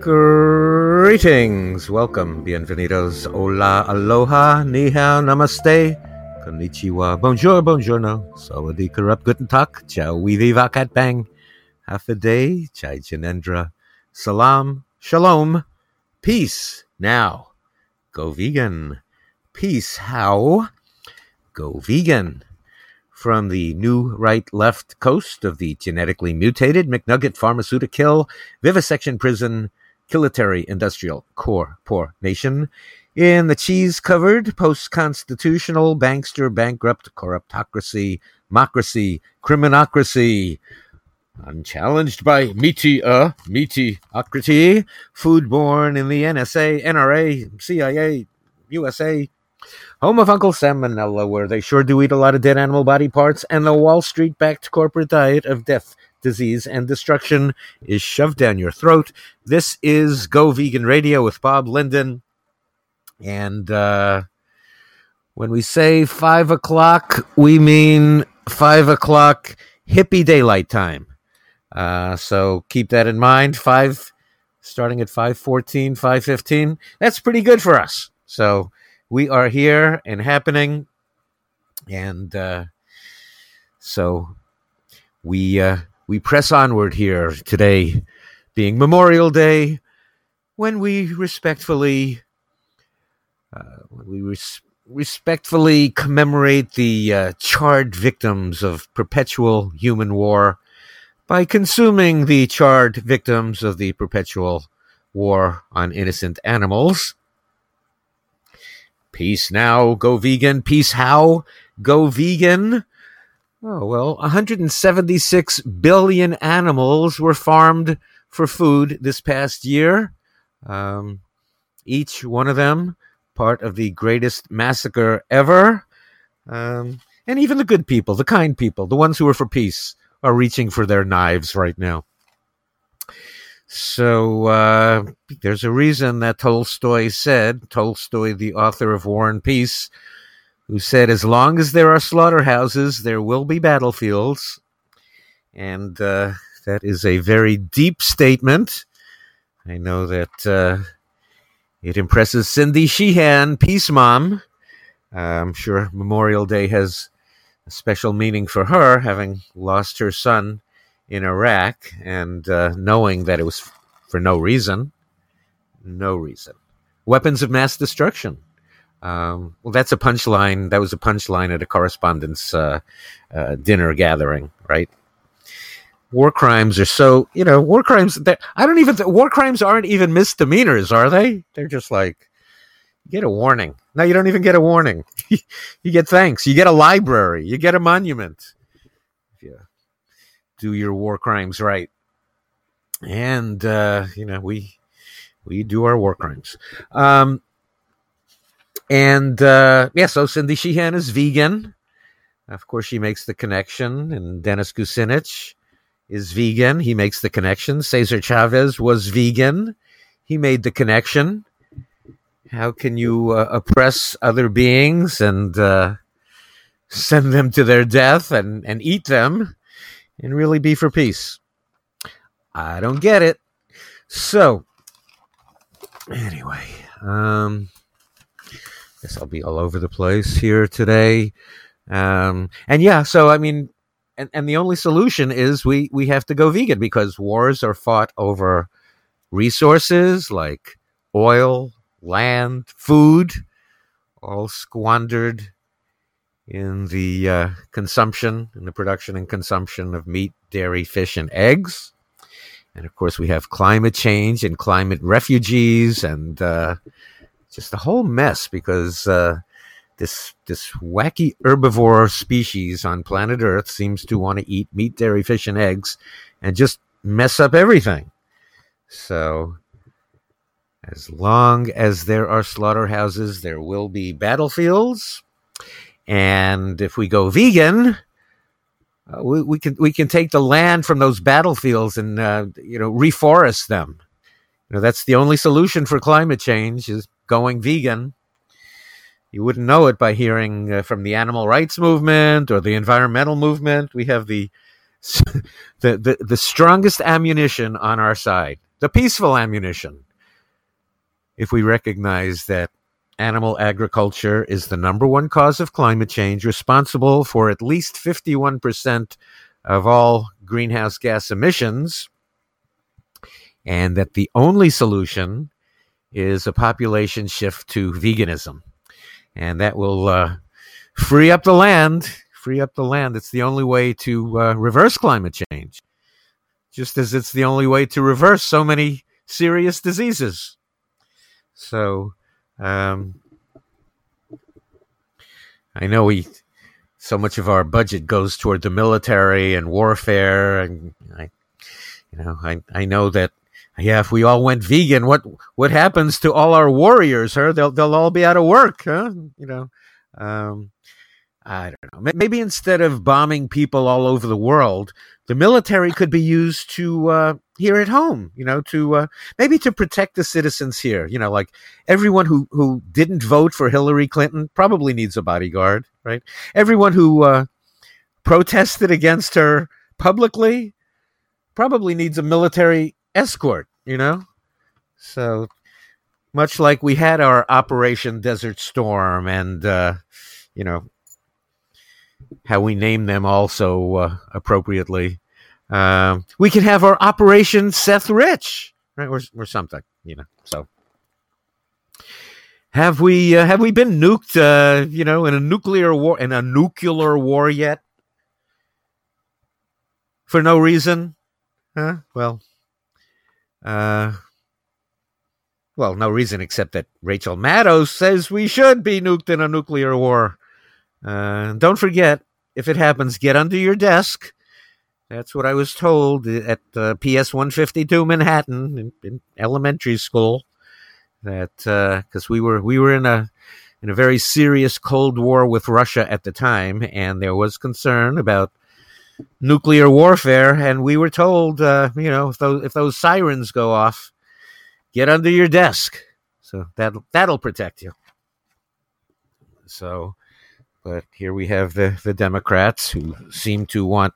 Greetings, welcome, bienvenidos, hola, aloha, ni hao, namaste, konnichiwa, bonjour, bonjourno, sawadee karup, guten tak, ciao, weevi, vakat bang, half a day, chai janendra, salam, shalom, peace, now, go vegan, peace, how, go vegan. From the new right-left coast of the genetically mutated McNugget Pharmaceutical Vivisection Prison Kilitary Industrial Corporation in the cheese-covered post-constitutional bankster bankrupt corruptocracy, mocracy, criminocracy, unchallenged by mediocrity, foodborne in the NSA, NRA, CIA, USA, home of Uncle Salmonella, where they sure do eat a lot of dead animal body parts, and the Wall Street-backed corporate diet of death, disease, and destruction is shoved down your throat. This is Go Vegan Radio with Bob Linden. And when we say 5 o'clock, we mean 5 o'clock hippie daylight time. So keep that in mind. Starting at 5:14, 5:15. That's pretty good for us. So we are here and happening, and so we press onward here today, being Memorial Day, when we respectfully commemorate the charred victims of perpetual human war by consuming the charred victims of the perpetual war on innocent animals. Peace now, go vegan. Peace how, go vegan. Oh, well, 176 billion animals were farmed for food this past year. Each one of them part of the greatest massacre ever. And even the good people, the kind people, the ones who are for peace, are reaching for their knives right now. So there's a reason that Tolstoy said, Tolstoy, the author of War and Peace, who said, as long as there are slaughterhouses, there will be battlefields. And that is a very deep statement. I know that it impresses Cindy Sheehan, Peace Mom. I'm sure Memorial Day has a special meaning for her, having lost her son in Iraq, and knowing that it was for no reason. No reason. Weapons of mass destruction. Well, that's a punchline. That was a punchline at a correspondence dinner gathering, right? War crimes are so, war crimes, war crimes aren't even misdemeanors, are they? They're just like, you get a warning. No, you don't even get a warning. You get thanks. You get a library. You get a monument. Yeah. Do your war crimes right. And, we do our war crimes. So Cindy Sheehan is vegan. Of course, she makes the connection. And Dennis Kucinich is vegan. He makes the connection. Cesar Chavez was vegan. He made the connection. How can you oppress other beings and send them to their death and eat them? And really be for peace. I don't get it. So, anyway, guess I'll be all over the place here today. And the only solution is we have to go vegan, because wars are fought over resources like oil, land, food, all squandered in the production and consumption of meat, dairy, fish, and eggs. And of course, we have climate change and climate refugees and just a whole mess, because this wacky herbivore species on planet Earth seems to want to eat meat, dairy, fish, and eggs and just mess up everything. So as long as there are slaughterhouses, there will be battlefields. And if we go vegan, we can take the land from those battlefields and reforest them. You know, that's the only solution for climate change is going vegan. You wouldn't know it by hearing from the animal rights movement or the environmental movement. We have the strongest ammunition on our side, the peaceful ammunition. If we recognize that animal agriculture is the number one cause of climate change, responsible for at least 51% of all greenhouse gas emissions, and that the only solution is a population shift to veganism. And that will free up the land. Free up the land. It's the only way to reverse climate change, just as it's the only way to reverse so many serious diseases. So I know so much of our budget goes toward the military and warfare, and I know that. Yeah, if we all went vegan, what happens to all our warriors? Huh? They'll all be out of work. Huh? I don't know. Maybe instead of bombing people all over the world, the military could be used to here at home, maybe to protect the citizens here. Like everyone who didn't vote for Hillary Clinton probably needs a bodyguard, right? Everyone who protested against her publicly probably needs a military escort, So much like we had our Operation Desert Storm and, how we name them also appropriately. We can have our Operation Seth Rich, right? Or something, So have we been nuked, in a nuclear war yet? For no reason? Huh? Well, no reason except that Rachel Maddow says we should be nuked in a nuclear war. Don't forget, if it happens, get under your desk. That's what I was told at PS 152 Manhattan in elementary school. That because we were in a very serious Cold War with Russia at the time, and there was concern about nuclear warfare, and we were told, if those sirens go off, get under your desk. So that'll protect you. So, but here we have the Democrats who seem to want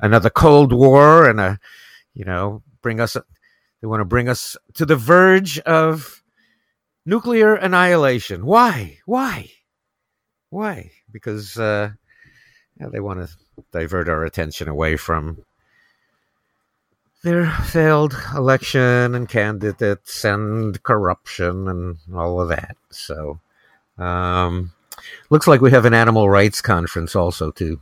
another Cold War and they want to bring us to the verge of nuclear annihilation. Why? Because they want to divert our attention away from their failed election and candidates and corruption and all of that. So, looks like we have an animal rights conference also to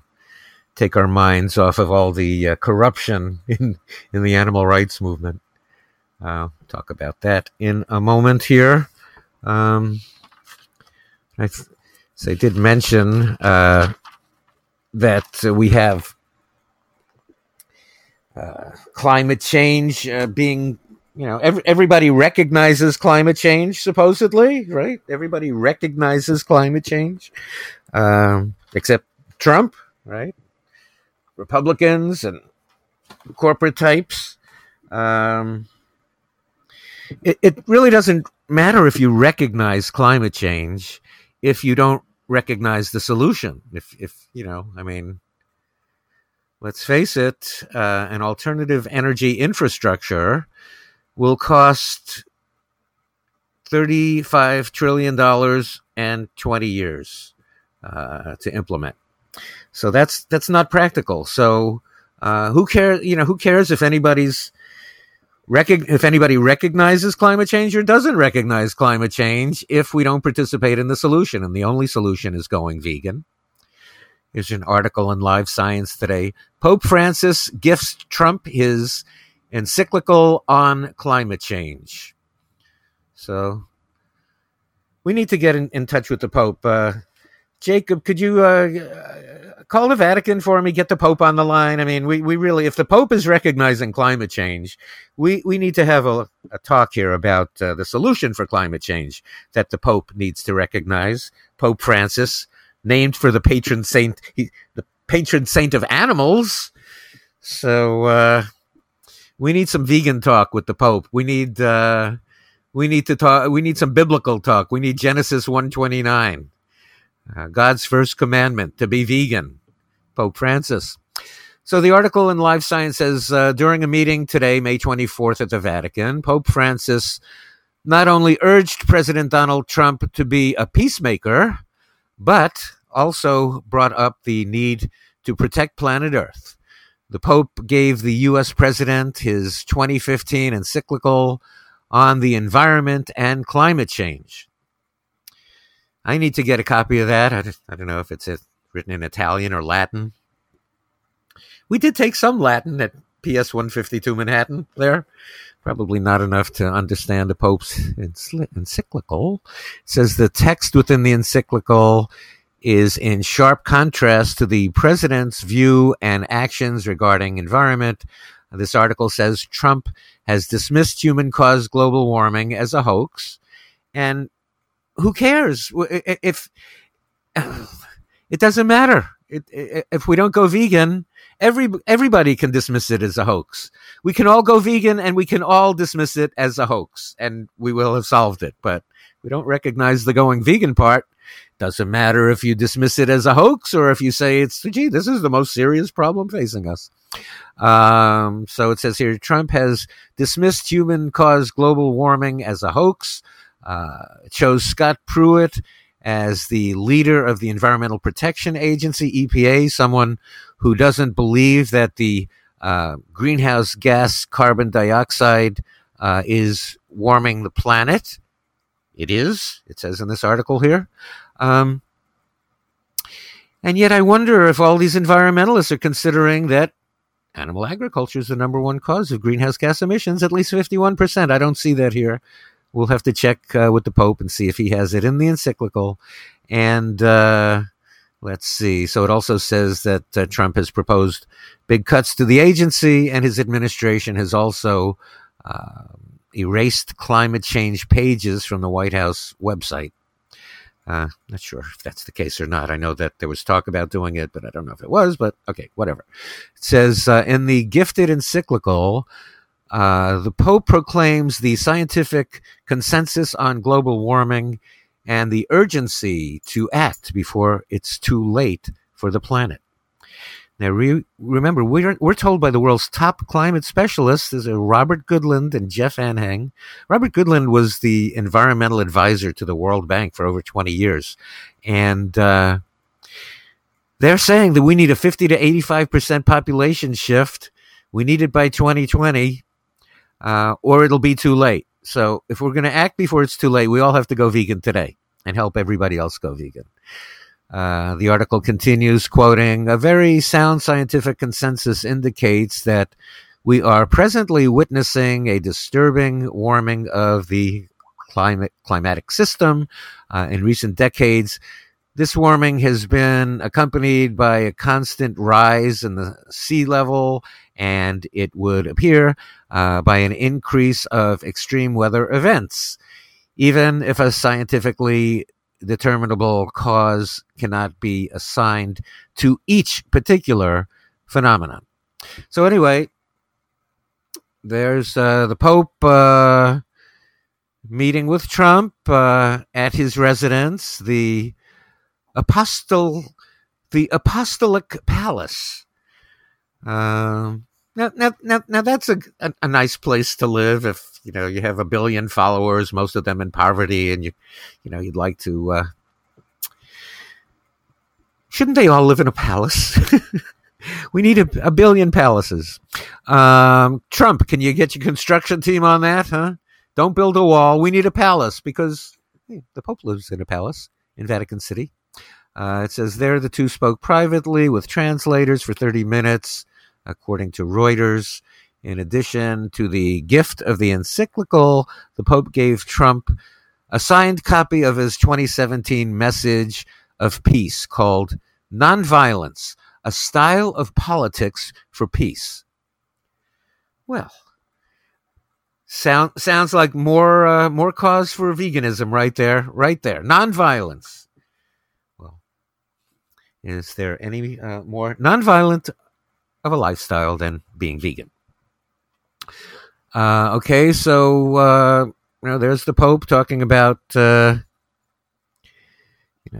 take our minds off of all the corruption in the animal rights movement. Talk about that in a moment here. I did mention that we have climate change being, everybody recognizes climate change, supposedly, right? Everybody recognizes climate change, except Trump, right? Republicans and corporate types. It really doesn't matter if you recognize climate change if you don't recognize the solution. Let's face it, an alternative energy infrastructure will cost $35 trillion and 20 years to implement. So that's not practical. So who cares? Who cares if anybody recognizes climate change or doesn't recognize climate change if we don't participate in the solution? And the only solution is going vegan. There's an article in Live Science today. Pope Francis gifts Trump his encyclical on climate change. So we need to get in touch with the Pope. Jacob, could you call the Vatican for me? Get the Pope on the line. We really, if the Pope is recognizing climate change, we need to have a talk here about the solution for climate change that the Pope needs to recognize. Pope Francis, named for the patron saint, the patron saint of animals. So we need some vegan talk with the Pope. We need some biblical talk. We need Genesis 1:29, God's first commandment, to be vegan. Pope Francis. So the article in Life Science says, during a meeting today, May 24th at the Vatican, Pope Francis not only urged President Donald Trump to be a peacemaker, but also brought up the need to protect planet Earth. The Pope gave the U.S. president his 2015 encyclical on the environment and climate change. I need to get a copy of that. I don't know if it's written in Italian or Latin. We did take some Latin at PS 152 Manhattan there. Probably not enough to understand the Pope's encyclical. It says the text within the encyclical is in sharp contrast to the president's view and actions regarding environment. This article says Trump has dismissed human-caused global warming as a hoax. And who cares? It doesn't matter. If we don't go vegan, everybody can dismiss it as a hoax. We can all go vegan and we can all dismiss it as a hoax, and we will have solved it. But we don't recognize the going vegan part. Doesn't matter if you dismiss it as a hoax or if you say this is the most serious problem facing us. So it says here, Trump has dismissed human-caused global warming as a hoax, chose Scott Pruitt as the leader of the Environmental Protection Agency, EPA, someone who doesn't believe that the greenhouse gas carbon dioxide is warming the planet. It is, it says in this article here. And yet I wonder if all these environmentalists are considering that animal agriculture is the number one cause of greenhouse gas emissions, at least 51%. I don't see that here. We'll have to check with the Pope and see if he has it in the encyclical. And let's see. So it also says that Trump has proposed big cuts to the agency, and his administration has also erased climate change pages from the White House website. Not sure if that's the case or not. I know that there was talk about doing it, but I don't know if it was. But okay, whatever. It says in the gifted encyclical, the Pope proclaims the scientific consensus on global warming and the urgency to act before it's too late for the planet. Now, remember, we're told by the world's top climate specialists, there's Robert Goodland and Jeff Anhang. Robert Goodland was the environmental advisor to the World Bank for over 20 years. And they're saying that we need a 50 to 85% population shift. We need it by 2020. Or it'll be too late. So if we're going to act before it's too late, we all have to go vegan today and help everybody else go vegan. The article continues, quoting, a very sound scientific consensus indicates that we are presently witnessing a disturbing warming of the climatic system. In recent decades, this warming has been accompanied by a constant rise in the sea level, and it would appear by an increase of extreme weather events, even if a scientifically determinable cause cannot be assigned to each particular phenomenon. So anyway, there's the Pope meeting with Trump at his residence, the Apostolic Palace. Now that's a nice place to live if you have 1 billion followers, most of them in poverty, and you'd like to. Shouldn't they all live in a palace? We need a 1 billion palaces. Trump, can you get your construction team on that? Huh? Don't build a wall. We need a palace because the Pope lives in a palace in Vatican City. It says there the two spoke privately with translators for 30 minutes, according to Reuters. In addition to the gift of the encyclical, the Pope gave Trump a signed copy of his 2017 message of peace called Nonviolence, a Style of Politics for Peace. Well, sounds like more cause for veganism right there. Nonviolence. Well, Is there any more nonviolent of a lifestyle than being vegan? Okay, so there's the Pope talking about,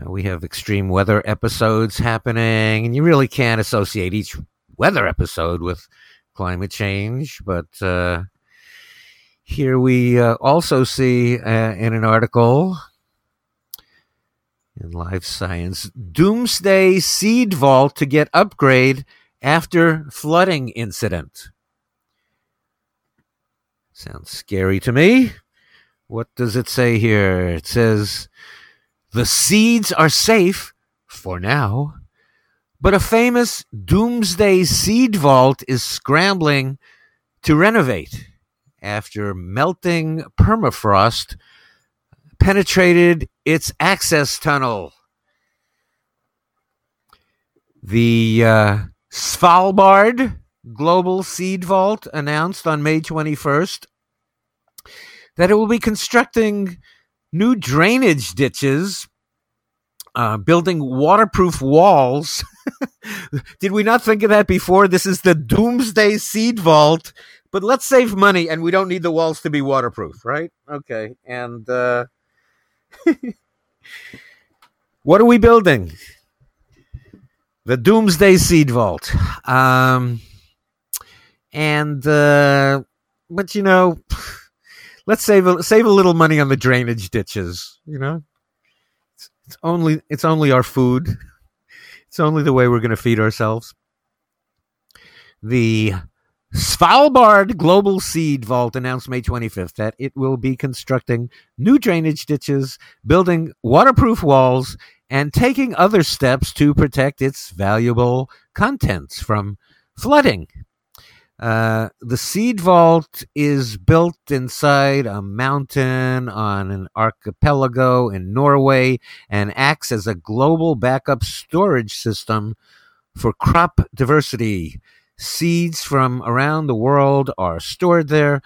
we have extreme weather episodes happening, and you really can't associate each weather episode with climate change. But here we also see in an article in Life Science, Doomsday Seed Vault to get upgrade after flooding incident. Sounds scary to me. What does it say here? It says, the seeds are safe for now, but a famous doomsday seed vault is scrambling to renovate after melting permafrost penetrated its access tunnel. The Svalbard Global Seed Vault announced on May 21st that it will be constructing new drainage ditches, building waterproof walls. Did we not think of that before? This is the doomsday seed vault, but let's save money and we don't need the walls to be waterproof, right? Okay. And what are we building? The doomsday seed vault. But let's save a little money on the drainage ditches. It's only our food. It's only the way we're going to feed ourselves. The Svalbard Global Seed Vault announced May 25th that it will be constructing new drainage ditches, building waterproof walls, and taking other steps to protect its valuable contents from flooding. The seed vault is built inside a mountain on an archipelago in Norway and acts as a global backup storage system for crop diversity. Seeds from around the world are stored there.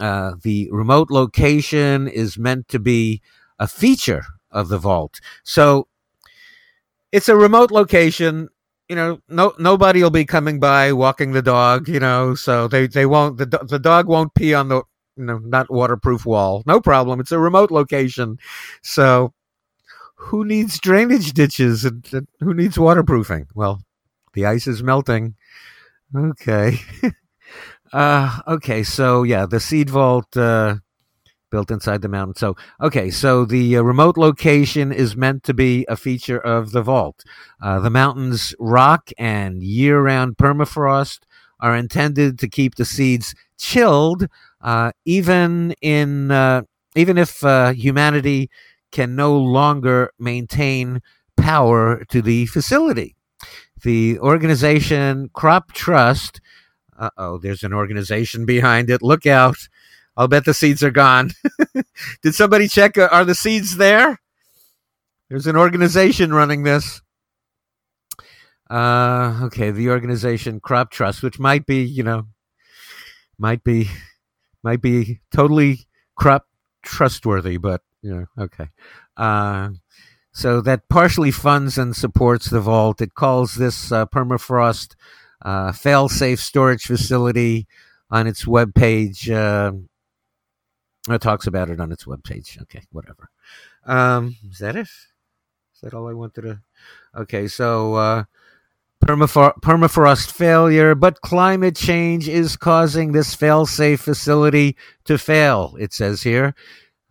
The remote location is meant to be a feature of the vault. So it's a remote location. Nobody will be coming by walking the dog, so they won't, the dog won't pee on the, not waterproof wall. No problem. It's a remote location. So who needs drainage ditches and who needs waterproofing? Well, the ice is melting. Okay. So the seed vault, built inside the mountain. So the remote location is meant to be a feature of the vault. The mountain's rock and year-round permafrost are intended to keep the seeds chilled, even if humanity can no longer maintain power to the facility. The organization Crop Trust. There's an organization behind it. Look out. I'll bet the seeds are gone. Did somebody check? Are the seeds there? There's an organization running this. The organization Crop Trust, which might be totally crop trustworthy, but okay. So that partially funds and supports the vault. It calls this permafrost fail-safe storage facility on its webpage. It talks about it on its webpage. Okay, whatever. Is that it? Is that all I wanted to? Okay, so permafrost failure, but climate change is causing this fail-safe facility to fail, it says here.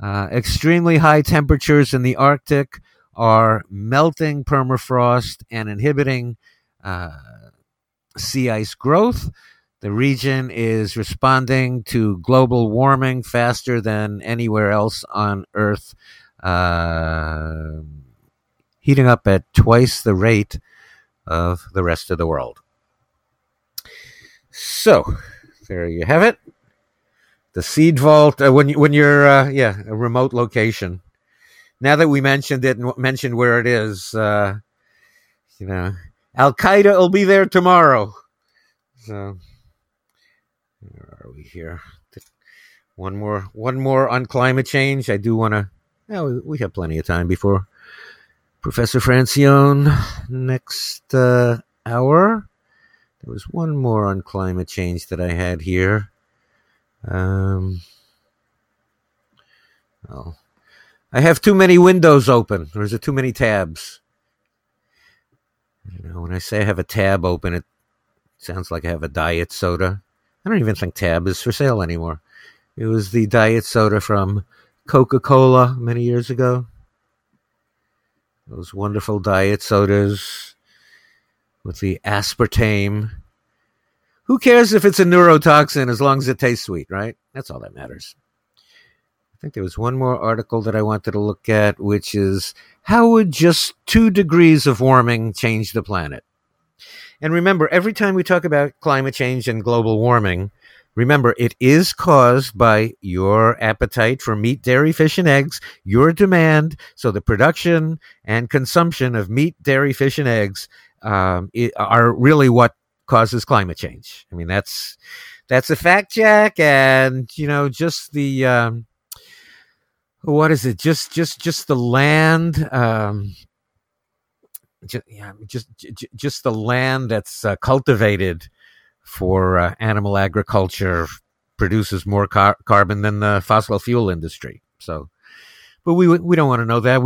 Extremely high temperatures in the Arctic are melting permafrost and inhibiting sea ice growth. The region is responding to global warming faster than anywhere else on Earth, heating up at twice the rate of the rest of the world. So, there you have it. The seed vault, when you're a remote location. Now that we mentioned it and mentioned where it is, Al-Qaeda will be there tomorrow. So... where are we here? One more on climate change. I do want to. We have plenty of time before Professor Francione next hour. There was one more on climate change that I had here. I have too many windows open. Or is it too many tabs? You know, when I say I have a tab open, it sounds like I have a diet soda. I don't even think tab is for sale anymore. It was the diet soda from Coca-Cola many years ago. Those wonderful diet sodas with the aspartame. Who cares if it's a neurotoxin as long as it tastes sweet, right? That's all that matters. I think there was one more article that I wanted to look at, which is how would just 2 degrees of warming change the planet? And remember, every time we talk about climate change and global warming, remember, it is caused by your appetite for meat, dairy, fish, and eggs, your demand. So the production and consumption of meat, dairy, fish, and eggs are really what causes climate change. I mean, that's a fact, Jack. And, you know, just the, what is it? Just the land, just the land that's cultivated for animal agriculture produces more carbon than the fossil fuel industry. So, but we don't want to know that.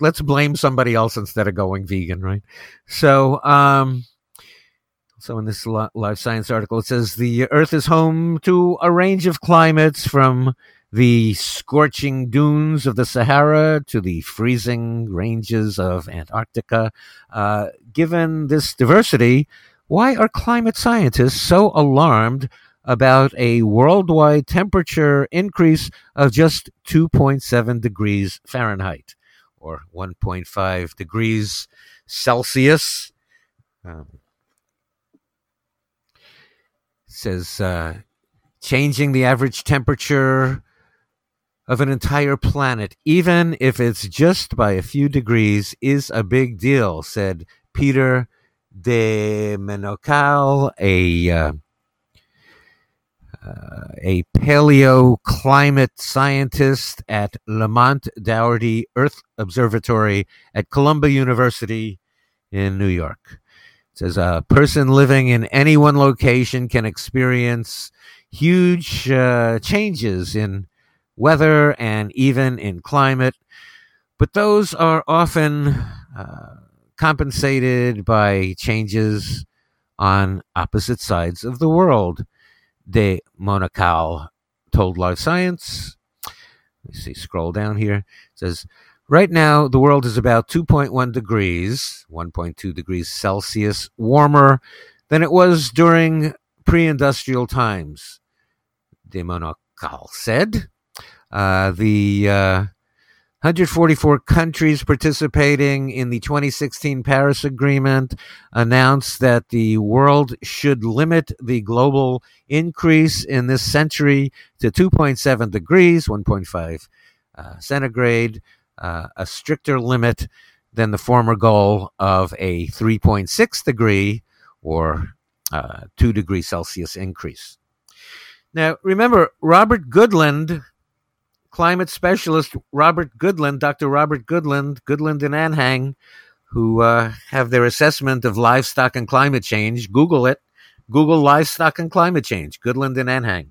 Let's blame somebody else instead of going vegan, right? So, so in this Life Science article, it says the Earth is home to a range of climates from the scorching dunes of the Sahara to the freezing ranges of Antarctica. Given this diversity, why are climate scientists so alarmed about a worldwide temperature increase of just 2.7 degrees Fahrenheit or 1.5 degrees Celsius? It says changing the average temperature of an entire planet, even if it's just by a few degrees, is a big deal, said Peter de Menocal, a paleoclimate scientist at Lamont Dougherty Earth Observatory at Columbia University in New York. It says a person living in any one location can experience huge changes in weather and even in climate, but those are often compensated by changes on opposite sides of the world, de Monacal told Life Science. Let me see, scroll down here. It says, right now the world is about 2.1 degrees, 1.2 degrees Celsius warmer than it was during pre-industrial times, de Monacal said. The 144 countries participating in the 2016 Paris Agreement announced that the world should limit the global increase in this century to 2.7 degrees, 1.5 centigrade, a stricter limit than the former goal of a 3.6 degree or 2 degrees Celsius increase. Now, remember, Robert Goodland, climate specialist Dr. Robert Goodland, Goodland and Anhang, who have their assessment of livestock and climate change. Google it. Google livestock and climate change, Goodland and Anhang.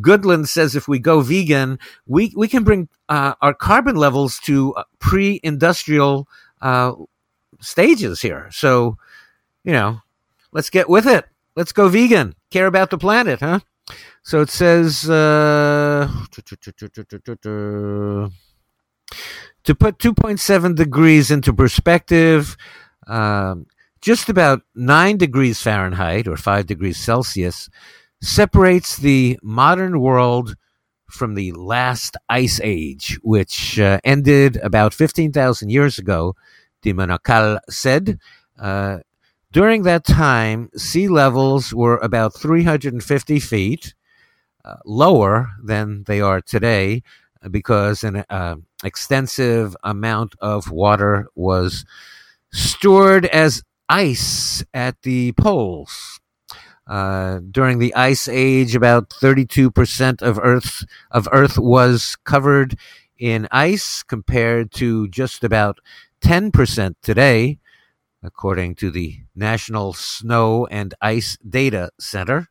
Goodland says if we go vegan, we can bring our carbon levels to pre-industrial stages here. So, you know, let's get with it. Let's go vegan. Care about the planet, huh? So it says, to put 2.7 degrees into perspective, just about 9 degrees Fahrenheit or 5 degrees Celsius separates the modern world from the last ice age, which ended about 15,000 years ago, de Monacal said. During that time, sea levels were about 350 feet lower than they are today because an extensive amount of water was stored as ice at the poles. During the Ice Age, about 32% of Earth was covered in ice compared to just about 10% today, according to the National Snow and Ice Data Center.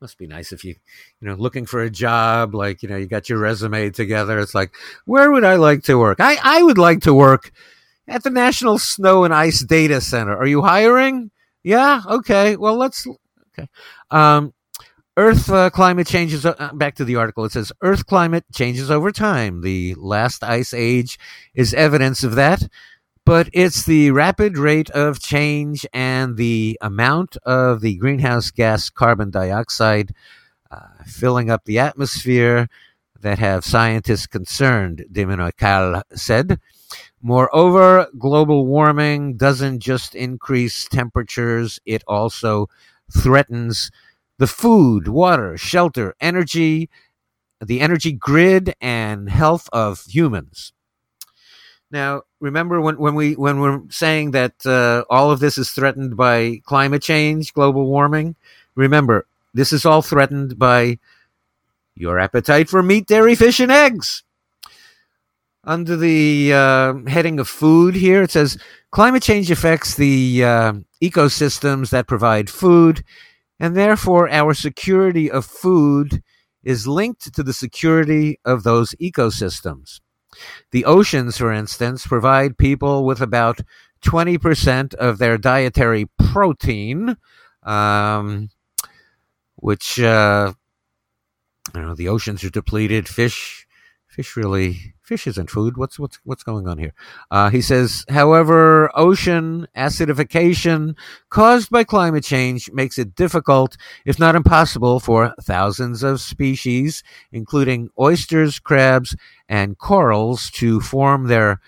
Must be nice if you looking for a job, like, you got your resume together. It's like, where would I like to work? I would like to work at the National Snow and Ice Data Center. Are you hiring? Yeah. Okay. Well, okay. Earth climate changes, back to the article. It says, Earth climate changes over time. The last ice age is evidence of that, but it's the rapid rate of change and the amount of the greenhouse gas carbon dioxide filling up the atmosphere that have scientists concerned, de Menocal said. Moreover, global warming doesn't just increase temperatures, it also threatens the food, water, shelter, energy, the energy grid, and health of humans. Now, remember when we're saying that all of this is threatened by climate change, global warming, remember, this is all threatened by your appetite for meat, dairy, fish, and eggs. Under the heading of food here, it says, climate change affects the ecosystems that provide food, and therefore our security of food is linked to the security of those ecosystems. The oceans, for instance, provide people with about 20% of their dietary protein, which, the oceans are depleted. Fish isn't food. What's going on here? He says, however, ocean acidification caused by climate change makes it difficult, if not impossible, for thousands of species, including oysters, crabs, and corals, to form their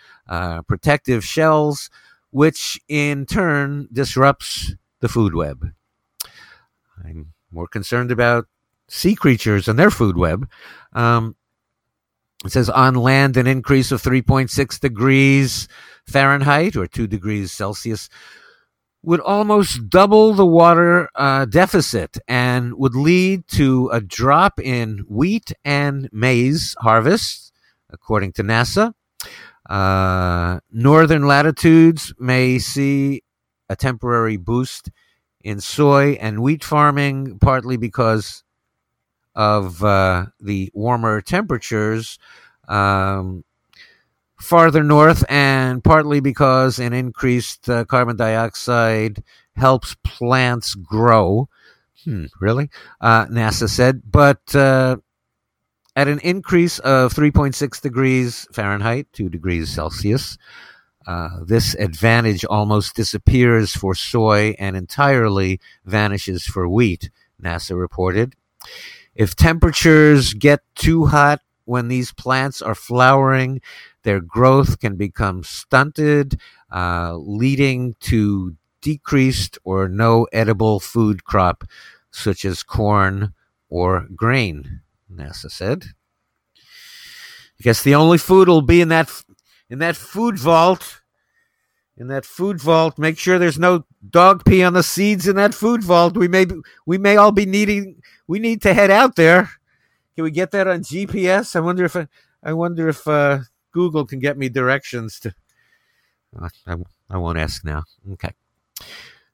protective shells, which in turn disrupts the food web. I'm more concerned about sea creatures and their food web. It says on land, an increase of 3.6 degrees Fahrenheit or 2 degrees Celsius would almost double the water deficit and would lead to a drop in wheat and maize harvests, according to NASA. Northern latitudes may see a temporary boost in soy and wheat farming, partly because of the warmer temperatures farther north, and partly because an increased carbon dioxide helps plants grow. Really? NASA said. But at an increase of 3.6 degrees Fahrenheit, 2 degrees Celsius, this advantage almost disappears for soy and entirely vanishes for wheat, NASA reported. If temperatures get too hot when these plants are flowering, their growth can become stunted, leading to decreased or no edible food crop, such as corn or grain, NASA said. I guess the only food will be in that food vault. In that food vault, make sure there's no dog pee on the seeds in that food vault. We may all be needing. We need to head out there. Can we get that on GPS? I wonder if Google can get me directions to. I won't ask now. Okay.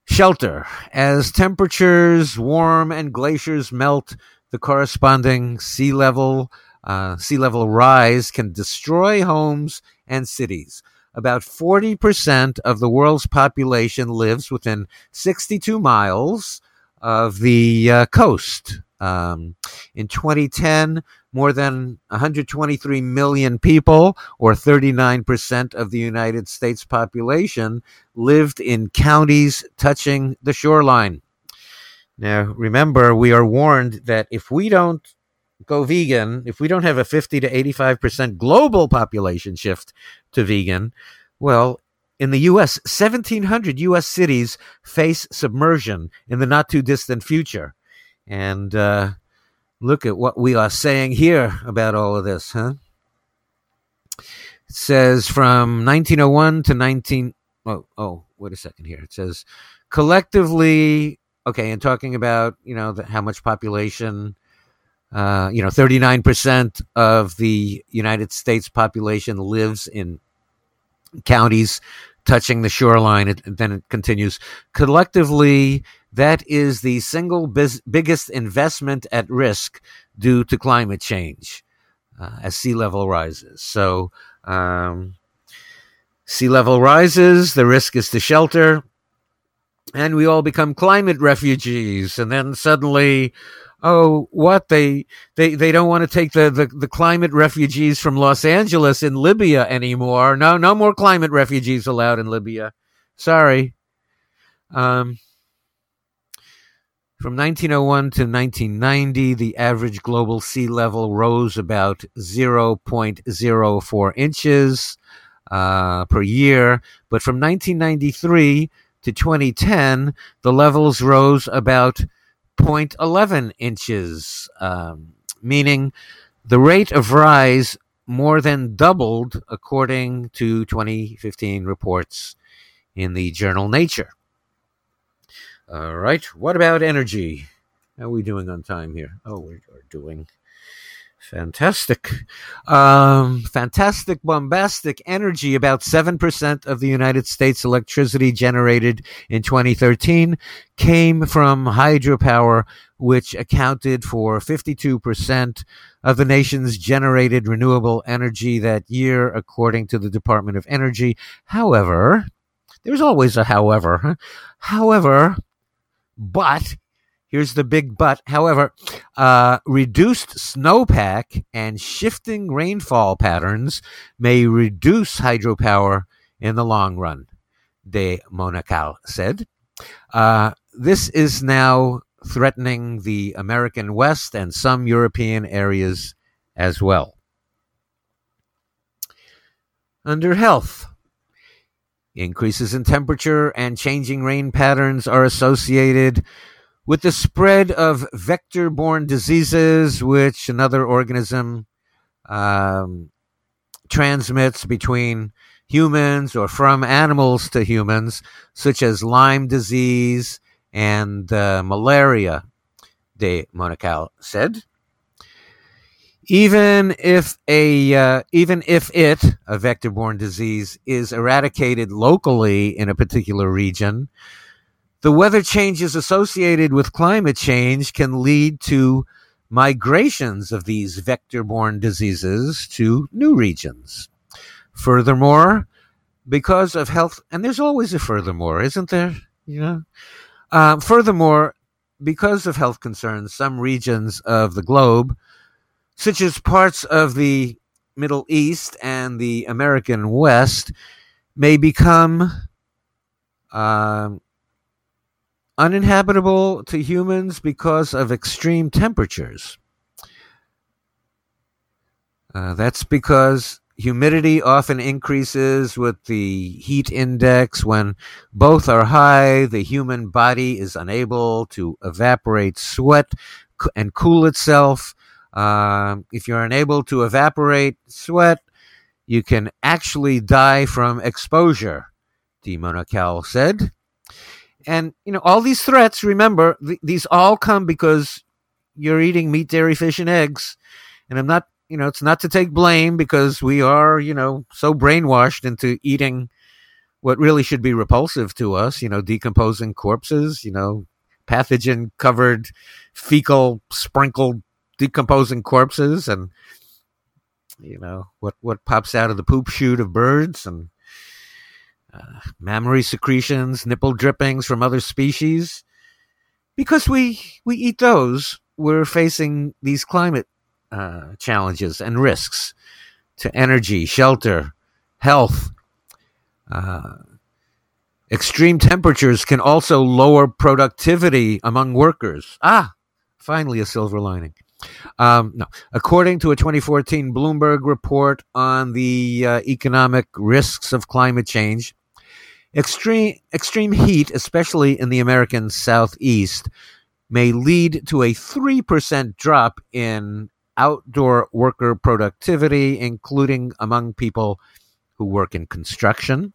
Shelter. As temperatures warm and glaciers melt, the corresponding sea level rise can destroy homes and cities. About 40% of the world's population lives within 62 miles of the coast. In 2010, more than 123 million people, or 39% of the United States population, lived in counties touching the shoreline. Now, remember, we are warned that if we don't go vegan, if we don't have a 50 to 85% global population shift to vegan, well, in the U.S., 1,700 U.S. cities face submersion in the not-too-distant future. And look at what we are saying here about all of this, huh? It says from 1901 to 19... Oh, wait a second here. It says collectively... Okay, and talking about, how much population... You know, 39% of the United States population lives in counties touching the shoreline, and then it continues. Collectively, that is the single biggest investment at risk due to climate change as sea level rises. So sea level rises, the risk is to shelter, and we all become climate refugees. And then suddenly, oh, what? They don't want to take the climate refugees from Los Angeles in Libya anymore. No more climate refugees allowed in Libya. Sorry. From 1901 to 1990, the average global sea level rose about 0.04 inches per year. But from 1993 to 2010, the levels rose about 0.11 inches, meaning the rate of rise more than doubled, according to 2015 reports in the journal Nature. All right, what about energy? How are we doing on time here? Oh, we are doing fantastic. Fantastic, bombastic energy. About 7% of the United States electricity generated in 2013 came from hydropower, which accounted for 52% of the nation's generated renewable energy that year, according to the Department of Energy. However, there's always a however. But here's the big but. However, reduced snowpack and shifting rainfall patterns may reduce hydropower in the long run, de Monacal said. This is now threatening the American West and some European areas as well. Under health, increases in temperature and changing rain patterns are associated with the spread of vector-borne diseases, which another organism transmits between humans or from animals to humans, such as Lyme disease and malaria, de Monacal said. Even if a vector-borne disease, is eradicated locally in a particular region, the weather changes associated with climate change can lead to migrations of these vector-borne diseases to new regions. Furthermore, because of health, and there's always a furthermore, isn't there? You know. Furthermore, because of health concerns, some regions of the globe, such as parts of the Middle East and the American West, may become uninhabitable to humans because of extreme temperatures. That's because humidity often increases with the heat index. When both are high, the human body is unable to evaporate sweat and cool itself. If you're unable to evaporate sweat, you can actually die from exposure, de Monacal said. And, you know, all these threats, remember, these all come because you're eating meat, dairy, fish, and eggs. And I'm not, you know, it's not to take blame because we are, you know, so brainwashed into eating what really should be repulsive to us, you know, decomposing corpses, you know, pathogen-covered, fecal-sprinkled, decomposing corpses and, you know, what pops out of the poop chute of birds and mammary secretions, nipple drippings from other species. Because we eat those, we're facing these climate challenges and risks to energy, shelter, health. Extreme temperatures can also lower productivity among workers. Ah, finally a silver lining. No. According to a 2014 Bloomberg report on the economic risks of climate change, extreme heat, especially in the American Southeast, may lead to a 3% drop in outdoor worker productivity, including among people who work in construction,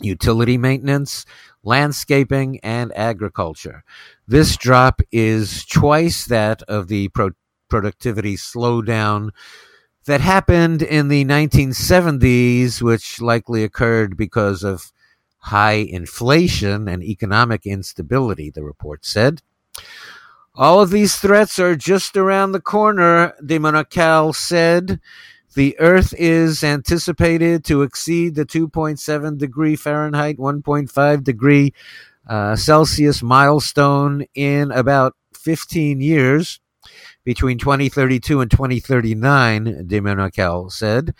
utility maintenance, landscaping, and agriculture. This drop is twice that of the productivity slowdown that happened in the 1970s, which likely occurred because of high inflation and economic instability, the report said. All of these threats are just around the corner, de Monacal said. The Earth is anticipated to exceed the 2.7 degree Fahrenheit, 1.5 degree Celsius milestone in about 15 years, between 2032 and 2039, de Monacal said.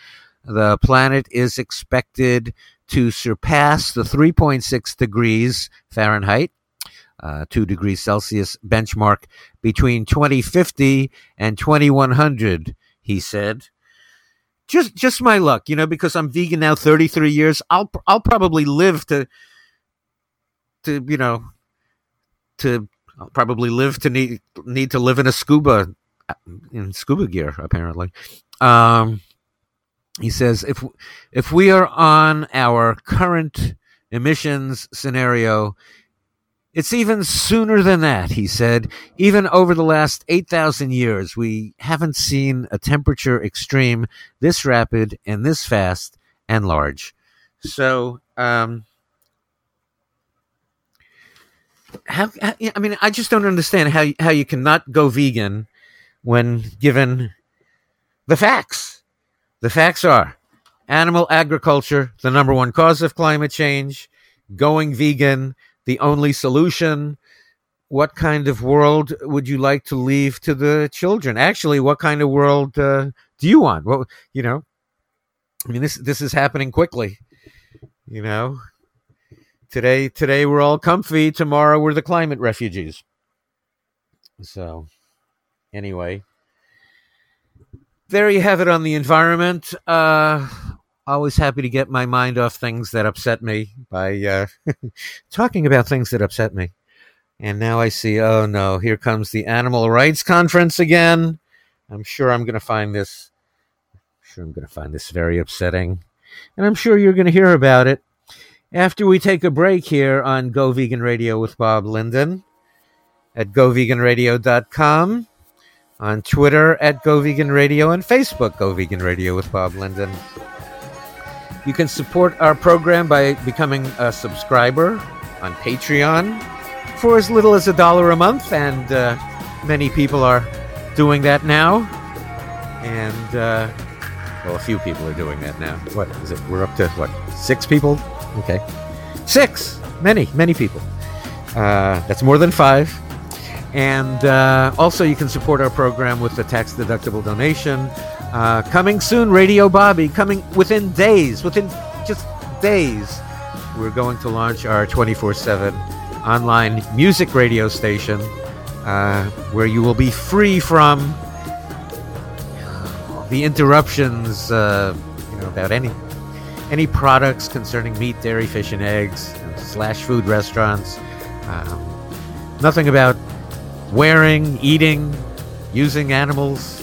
The planet is expected to surpass the 3.6 degrees Fahrenheit, 2 degrees Celsius benchmark between 2050 and 2100, he said. Just my luck, you know, because I'm vegan now 33 years. I'll probably live to need to live in a scuba gear, apparently. He says, if we are on our current emissions scenario, it's even sooner than that, he said. Even over the last 8,000 years, we haven't seen a temperature extreme this rapid and this fast and large. So, I just don't understand how you cannot go vegan when given the facts. The facts are animal agriculture, the number one cause of climate change, going vegan, the only solution. What kind of world would you like to leave to the children? Actually, what kind of world do you want? Well, you know, I mean, this is happening quickly. You know, today we're all comfy. Tomorrow we're the climate refugees. So, anyway, there you have it on the environment. Always happy to get my mind off things that upset me by talking about things that upset me. And now I see, oh no, here comes the animal rights conference again. I'm sure I'm going to find this very upsetting. And I'm sure you're going to hear about it after we take a break here on Go Vegan Radio with Bob Linden at GoVeganRadio.com, on Twitter at GoVeganRadio, and Facebook, Go Vegan Radio with Bob Linden. You can support our program by becoming a subscriber on Patreon for as little as $1 a month, and many people are doing that now. And, a few people are doing that now. What is it? We're up to, 6 people? Okay. 6! Many people. That's more than 5. And also you can support our program with a tax-deductible donation. Coming soon, Radio Bobby, coming within just days, we're going to launch our 24/7 online music radio station, where you will be free from the interruptions about any products concerning meat, dairy, fish, and eggs, / food restaurants. Nothing about wearing, eating, using animals.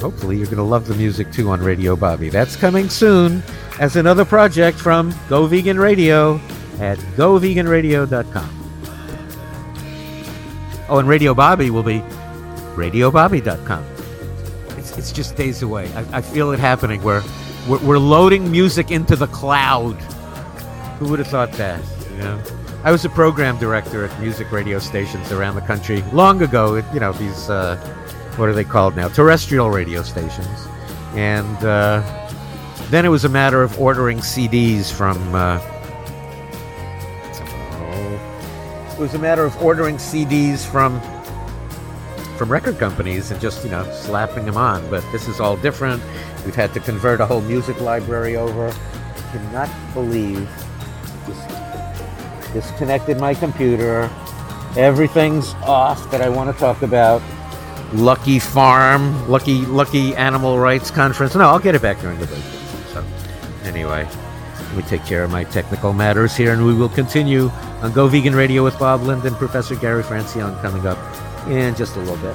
Hopefully you're going to love the music, too, on Radio Bobby. That's coming soon as another project from Go Vegan Radio at GoVeganRadio.com. Oh, and Radio Bobby will be RadioBobby.com. It's just days away. I feel it happening. We're loading music into the cloud. Who would have thought that? You know, I was a program director at music radio stations around the country long ago. These... what are they called now? Terrestrial radio stations. And then it was a matter of ordering CDs from... from record companies and just, slapping them on. But this is all different. We've had to convert a whole music library over. I cannot believe I disconnected my computer. Everything's off that I want to talk about. Lucky Farm, lucky Animal Rights Conference. No, I'll get it back during the break. So, anyway, let me take care of my technical matters here, and we will continue on Go Vegan Radio with Bob Linden, Professor Gary Francione coming up in just a little bit.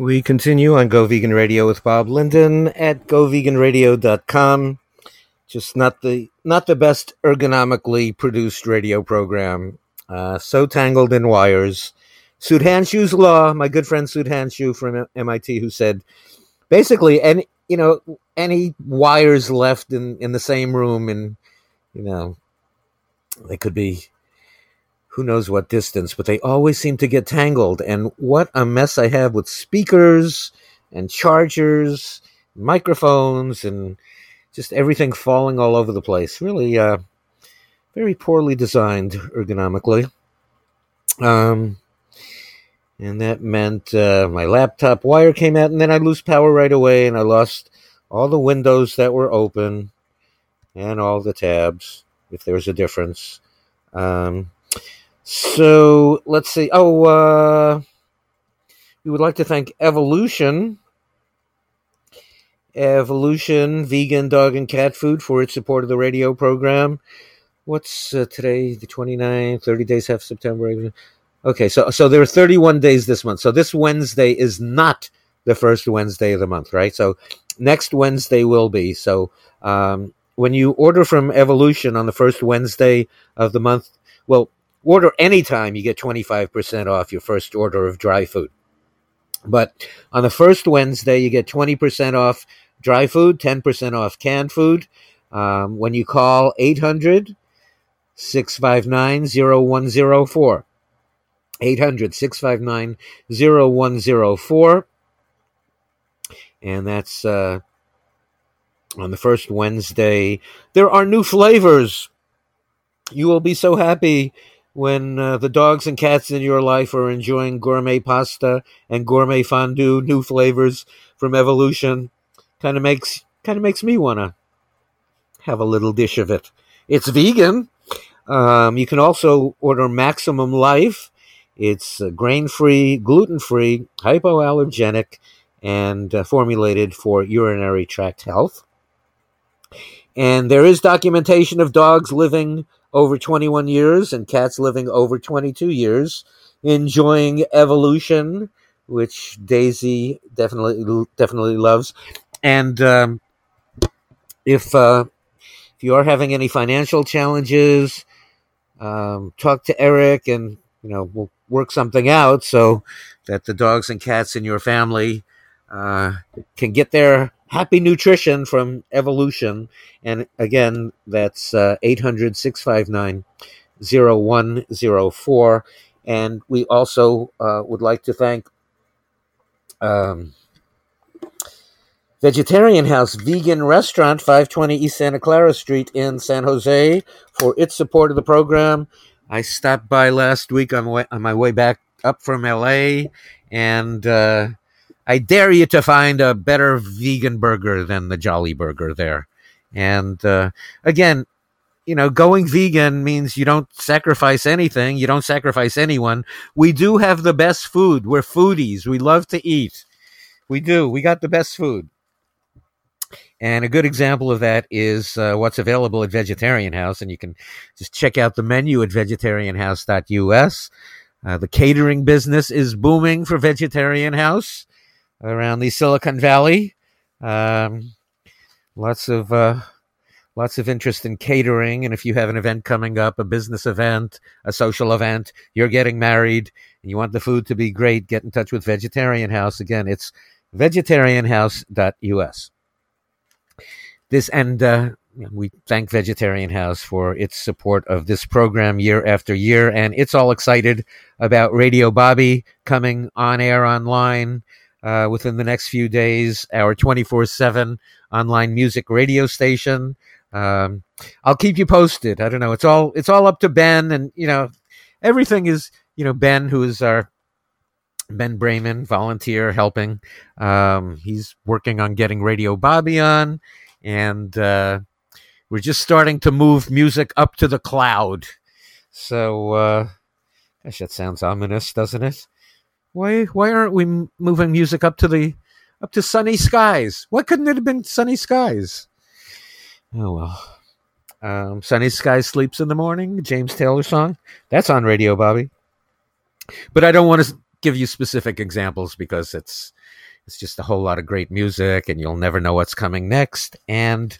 We continue on Go Vegan Radio with Bob Linden at GoVeganRadio.com. Just not the best ergonomically produced radio program. So tangled in wires. Sudhanshu's law, my good friend Sudhanshu from MIT, who said basically any wires left in the same room, and they could be who knows what distance, but they always seem to get tangled. And what a mess I have with speakers and chargers, microphones, and just everything falling all over the place. Really very poorly designed ergonomically. And that meant my laptop wire came out, and then I lose power right away, and I lost all the windows that were open and all the tabs, if there was a difference. So let's see. We would like to thank Evolution. Evolution, vegan dog and cat food, for its support of the radio program. What's today? The 29th, 30 days, half September. Okay, so there are 31 days this month. So this Wednesday is not the first Wednesday of the month, right? So next Wednesday will be. So when you order from Evolution on the first Wednesday of the month, order anytime, you get 25% off your first order of dry food. But on the first Wednesday, you get 20% off dry food, 10% off canned food. When you call 800-659-0104. 800-659-0104. And that's on the first Wednesday. There are new flavors. You will be so happy when the dogs and cats in your life are enjoying gourmet pasta and gourmet fondue, new flavors from Evolution. Kind of makes me want to have a little dish of it. It's vegan. You can also order Maximum Life. It's grain-free, gluten-free, hypoallergenic, and formulated for urinary tract health. And there is documentation of dogs living over 21 years and cats living over 22 years enjoying Evolution, which Daisy definitely loves. And if you are having any financial challenges, talk to Eric, and we'll work something out so that the dogs and cats in your family can get their happy nutrition from Evolution. And again, that's 800-659-0104. And we also would like to thank Vegetarian House Vegan Restaurant, 520 East Santa Clara Street in San Jose, for its support of the program. I stopped by last week on my way back up from L.A., and I dare you to find a better vegan burger than the Jolly Burger there. And again, going vegan means you don't sacrifice anything. You don't sacrifice anyone. We do have the best food. We're foodies. We love to eat. We do. We got the best food. And a good example of that is what's available at Vegetarian House. And you can just check out the menu at vegetarianhouse.us. The catering business is booming for Vegetarian House around the Silicon Valley. Lots of interest in catering. And if you have an event coming up, a business event, a social event, you're getting married and you want the food to be great, get in touch with Vegetarian House. Again, it's vegetarianhouse.us. We thank Vegetarian House for its support of this program year after year. And it's all excited about Radio Bobby coming on air online within the next few days, our 24/7 online music radio station. I'll keep you posted. I don't know. It's all up to Ben, and everything is Ben, who is our Ben Brayman volunteer helping. He's working on getting Radio Bobby on, and we're just starting to move music up to the cloud. So, gosh, that sounds ominous, doesn't it? Why aren't we moving music up to sunny skies? Why couldn't it have been sunny skies? Oh, well. Sunny Sky Sleeps in the Morning, James Taylor song. That's on Radio Bobby. But I don't want to give you specific examples because it's just a whole lot of great music and you'll never know what's coming next. And,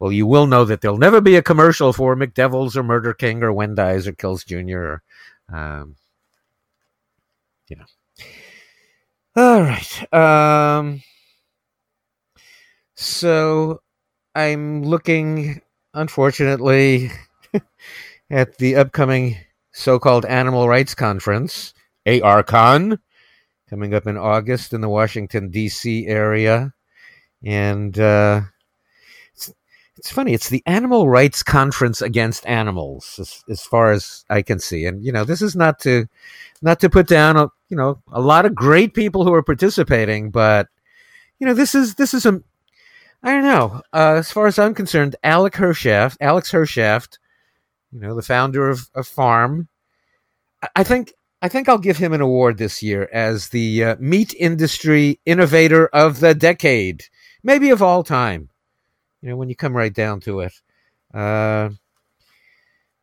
well, you will know that there'll never be a commercial for McDevil's or Murder King or Wendy's or Kills Jr. or, you know. All right. So I'm looking, unfortunately, at the upcoming so-called Animal Rights Conference, ARCon, coming up in August in the Washington, D.C. area. And it's funny. It's the Animal Rights Conference Against Animals, as far as I can see. And, you know, this is not to put down, you know, a lot of great people who are participating, but, you know, this is a, I don't know. As far as I'm concerned, Alex Hershaft, you know, the founder of Farm, I think I'll give him an award this year as the meat industry innovator of the decade, maybe of all time. You know, when you come right down to it,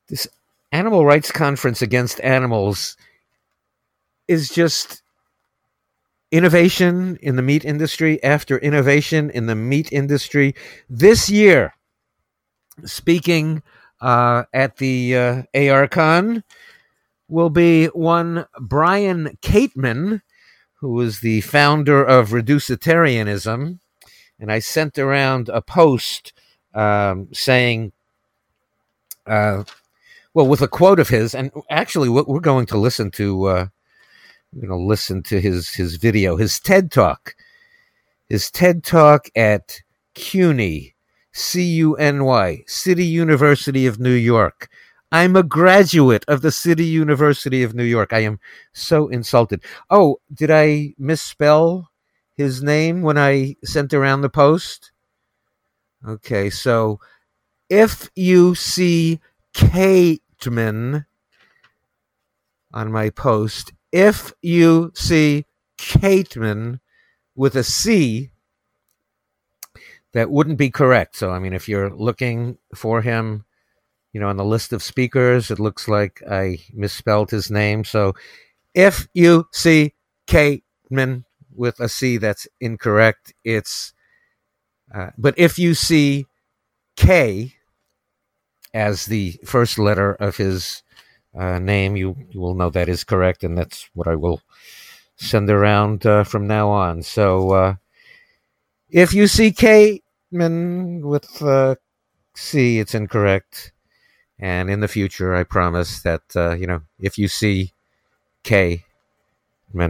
this Animal Rights Conference Against Animals is just innovation in the meat industry after innovation in the meat industry. This year, speaking at the ARCon, will be one Brian Kateman, who is the founder of Reducitarianism. And I sent around a post saying, well, with a quote of his, and actually we're going to listen to his video, his TED Talk at CUNY, C-U-N-Y, City University of New York. I'm a graduate of the City University of New York. I am so insulted. Oh, did I misspell his name when I sent around the post? Okay, so if you see Kateman on my post, if you see Kateman with a C, that wouldn't be correct. So, I mean, if you're looking for him, you know, on the list of speakers, it looks like I misspelled his name. So if you see Kateman with a C, that's incorrect. It's, but if you see K as the first letter of his name, you will know that is correct, and that's what I will send around from now on. So if you see Kateman with C, it's incorrect, and in the future I promise that you know, if you see Kateman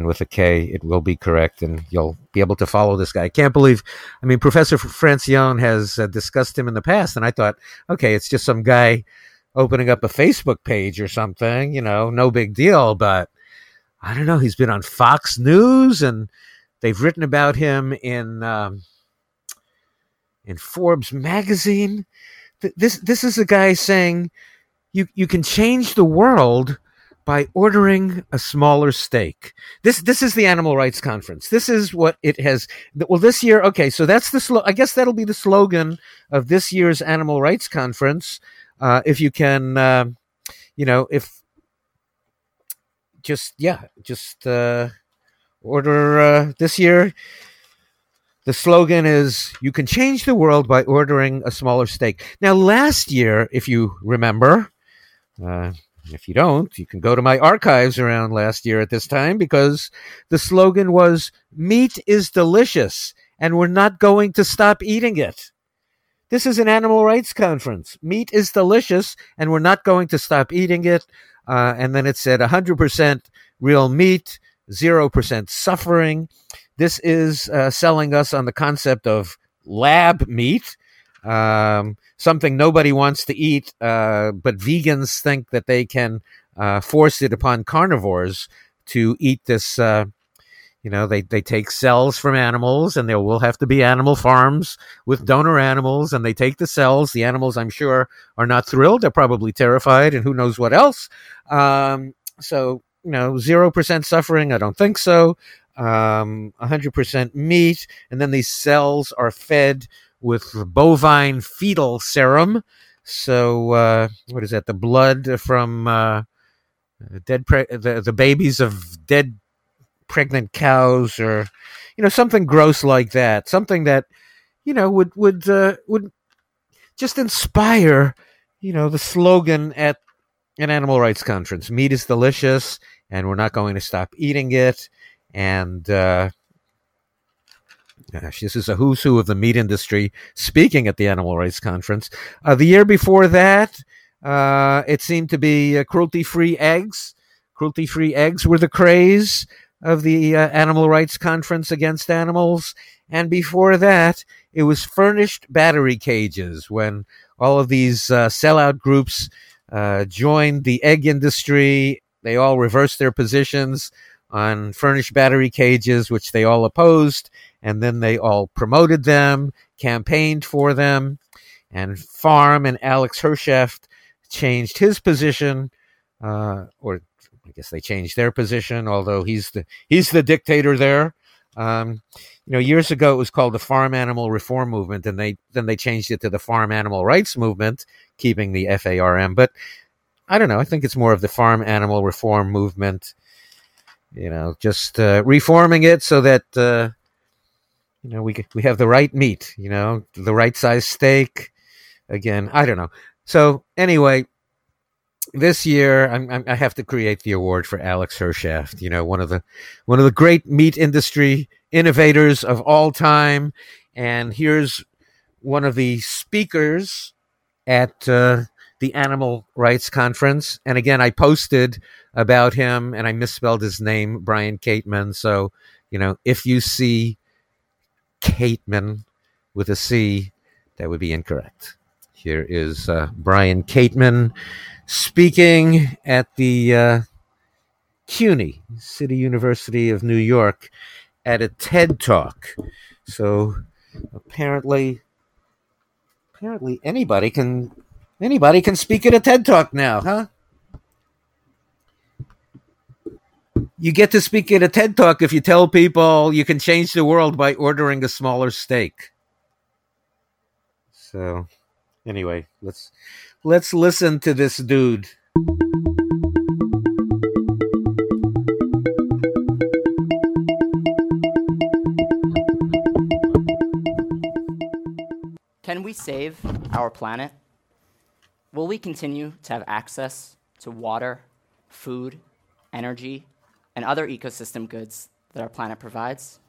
with a K, it will be correct, and you'll be able to follow this guy. I can't believe, I mean, Professor Francione has discussed him in the past, and I thought, okay, it's just some guy opening up a Facebook page or something, you know, no big deal. But I don't know, he's been on Fox News, and they've written about him in Forbes magazine. This is a guy saying you can change the world by ordering a smaller steak. This is the Animal Rights Conference. This is what it has. Well, this year, okay, so that's I guess that'll be the slogan of this year's Animal Rights Conference. If you can, you know, if just, yeah, just order this year. The slogan is, you can change the world by ordering a smaller steak. Now, last year, if you remember, if you don't, you can go to my archives around last year at this time, because the slogan was, meat is delicious and we're not going to stop eating it. This is an Animal Rights Conference. Meat is delicious, and we're not going to stop eating it. And then it said 100% real meat, 0% suffering. This is selling us on the concept of lab meat, something nobody wants to eat, but vegans think that they can force it upon carnivores to eat this. You know, they take cells from animals, and there will have to be animal farms with donor animals, and they take the cells. The animals, I'm sure, are not thrilled. They're probably terrified, and who knows what else. So, you know, 0% suffering, I don't think so. 100% meat, and then these cells are fed with bovine fetal serum. So, what is that? The blood from the babies of dead pregnant cows or, you know, something gross like that, something that, you know, would just inspire, you know, the slogan at an animal rights conference: meat is delicious and we're not going to stop eating it. And gosh, this is a who's who of the meat industry speaking at the animal rights conference. The year before that, it seemed to be cruelty-free eggs. Cruelty-free eggs were the craze of the animal rights conference against animals. And before that, it was furnished battery cages, when all of these sellout groups joined the egg industry. They all reversed their positions on furnished battery cages, which they all opposed, and then they all promoted them, campaigned for them. And Farm and Alex Hershaft changed his position, or I guess they changed their position, although he's the dictator there. You know, years ago it was called the Farm Animal Reform Movement, and they changed it to the Farm Animal Rights Movement, keeping the FARM. But I don't know. I think it's more of the Farm Animal Reform Movement. You know, just reforming it so that you know, we have the right meat. You know, the right size steak. Again, I don't know. So anyway, this year I have to create the award for Alex Hershaft. You know, one of the great meat industry innovators of all time. And here's one of the speakers at the Animal Rights Conference. And again, I posted about him, and I misspelled his name, Brian Kateman. So, you know, if you see Kateman with a C, that would be incorrect. Here is Brian Kateman speaking at the CUNY, City University of New York, at a TED Talk. So apparently anybody can speak at a TED Talk now, huh? You get to speak at a TED Talk if you tell people you can change the world by ordering a smaller steak. So anyway, let's listen to this dude. Can we save our planet? Will we continue to have access to water, food, energy, and other ecosystem goods that our planet provides?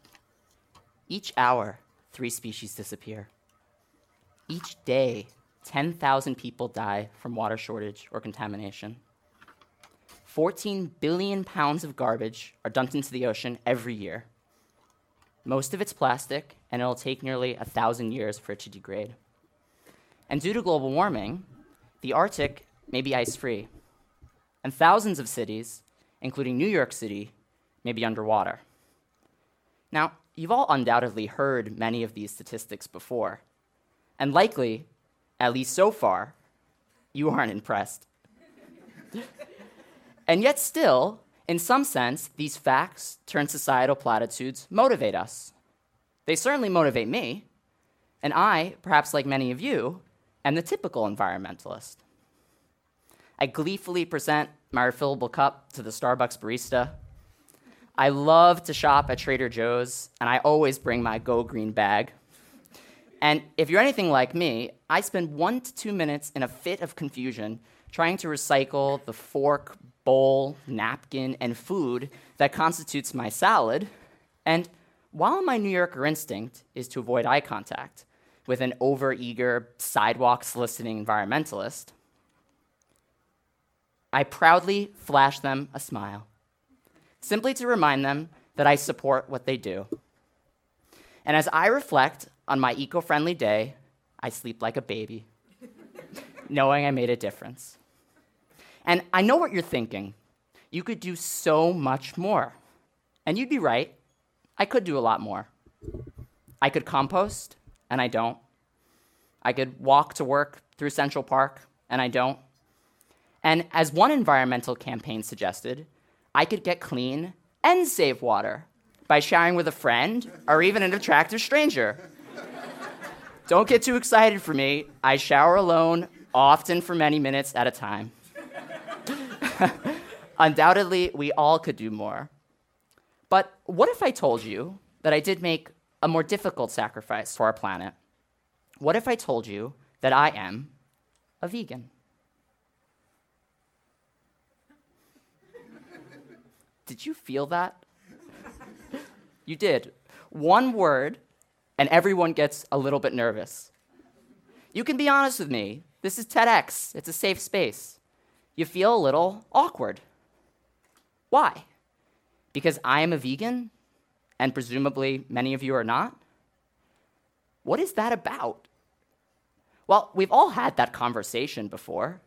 Each hour, 3 species disappear. Each day, 10,000 people die from water shortage or contamination. 14 billion pounds of garbage are dumped into the ocean every year. Most of it's plastic, and it'll take nearly 1,000 years for it to degrade. And due to global warming, the Arctic may be ice-free, and thousands of cities, including New York City, may be underwater. Now, you've all undoubtedly heard many of these statistics before, and likely, at least so far, you aren't impressed. And yet still, in some sense, these facts turned societal platitudes motivate us. They certainly motivate me, and I, perhaps like many of you, am the typical environmentalist. I gleefully present my refillable cup to the Starbucks barista. I love to shop at Trader Joe's, and I always bring my Go Green bag. And if you're anything like me, I spend 1 to 2 minutes in a fit of confusion trying to recycle the fork, bowl, napkin, and food that constitutes my salad. And while my New Yorker instinct is to avoid eye contact with an over-eager, sidewalk-soliciting environmentalist, I proudly flash them a smile, simply to remind them that I support what they do. And as I reflect on my eco-friendly day, I sleep like a baby, knowing I made a difference. And I know what you're thinking. You could do so much more. And you'd be right. I could do a lot more. I could compost, and I don't. I could walk to work through Central Park, and I don't. And as one environmental campaign suggested, I could get clean and save water by sharing with a friend or even an attractive stranger. Don't get too excited for me. I shower alone, often for many minutes at a time. Undoubtedly, we all could do more. But what if I told you that I did make a more difficult sacrifice for our planet? What if I told you that I am a vegan? Did you feel that? You did. One word, and everyone gets a little bit nervous. You can be honest with me. This is TEDx. It's a safe space. You feel a little awkward. Why? Because I am a vegan, and presumably many of you are not? What is that about? Well, we've all had that conversation before.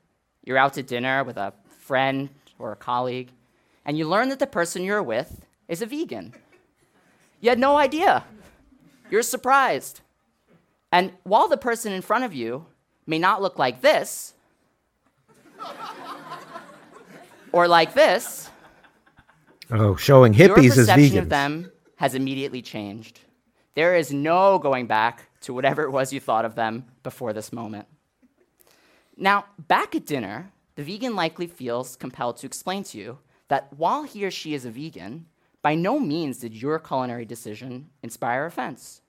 You're out to dinner with a friend or a colleague, and you learn that the person you're with is a vegan. You had no idea. You're surprised. And while the person in front of you may not look like this, or like this, oh, showing hippies as vegans. Your perception of them has immediately changed. There is no going back to whatever it was you thought of them before this moment. Now, back at dinner, the vegan likely feels compelled to explain to you that while he or she is a vegan, by no means did your culinary decision inspire offense.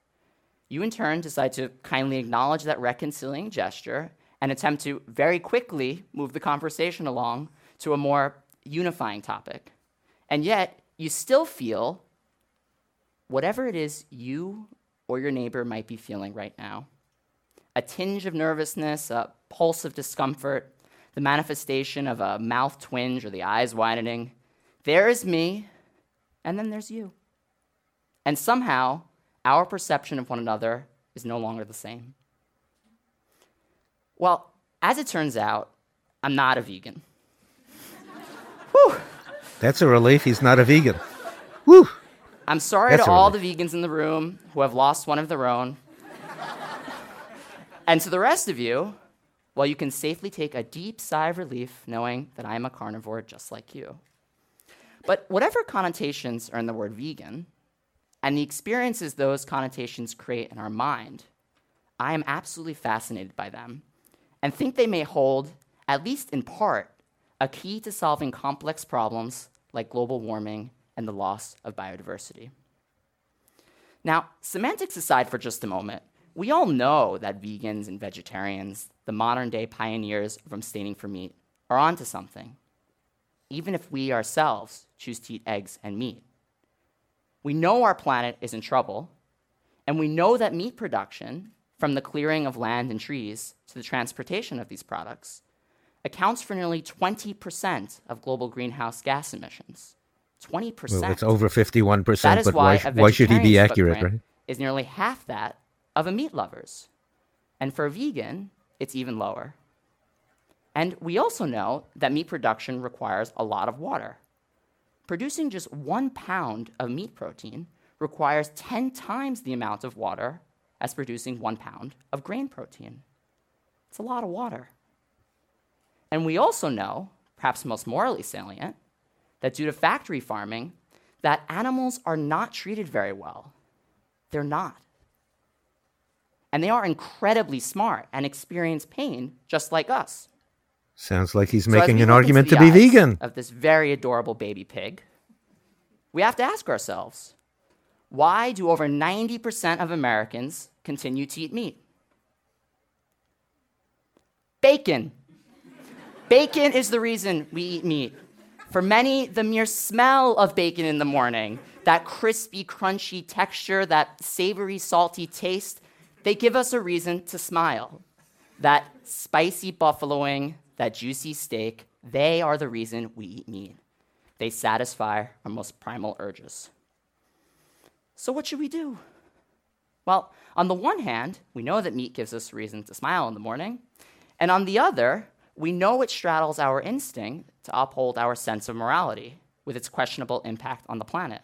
You, in turn, decide to kindly acknowledge that reconciling gesture and attempt to very quickly move the conversation along to a more unifying topic. And yet, you still feel whatever it is you or your neighbor might be feeling right now. A tinge of nervousness, a pulse of discomfort, the manifestation of a mouth twinge or the eyes widening. There is me, and then there's you. And somehow, our perception of one another is no longer the same. Well, as it turns out, I'm not a vegan. Whew. That's a relief he's not a vegan. Whew. I'm sorry to all the vegans in the room who have lost one of their own. And to the rest of you, well, you can safely take a deep sigh of relief knowing that I am a carnivore just like you. But whatever connotations are in the word vegan, and the experiences those connotations create in our mind, I am absolutely fascinated by them and think they may hold, at least in part, a key to solving complex problems like global warming and the loss of biodiversity. Now, semantics aside for just a moment, we all know that vegans and vegetarians, the modern-day pioneers of abstaining from meat, are onto something, even if we ourselves choose to eat eggs and meat. We know our planet is in trouble, and we know that meat production, from the clearing of land and trees to the transportation of these products, accounts for nearly 20% of global greenhouse gas emissions. 20%. Well, it's over 51%, that is but why should he be accurate, right? Is nearly half that of a meat lover's. And for a vegan, it's even lower. And we also know that meat production requires a lot of water. Producing just 1 pound of meat protein requires 10 times the amount of water as producing 1 pound of grain protein. It's a lot of water. And we also know, perhaps most morally salient, that due to factory farming, that animals are not treated very well. They're not. And they are incredibly smart and experience pain just like us. Sounds like he's making an argument to be vegan. Of this very adorable baby pig, we have to ask ourselves, why do over 90% of Americans continue to eat meat? Bacon. Bacon is the reason we eat meat. For many, the mere smell of bacon in the morning, that crispy, crunchy texture, that savory, salty taste, they give us a reason to smile. That spicy buffalo wing, that juicy steak, they are the reason we eat meat. They satisfy our most primal urges. So what should we do? Well, on the one hand, we know that meat gives us a reason to smile in the morning, and on the other, we know it straddles our instinct to uphold our sense of morality with its questionable impact on the planet.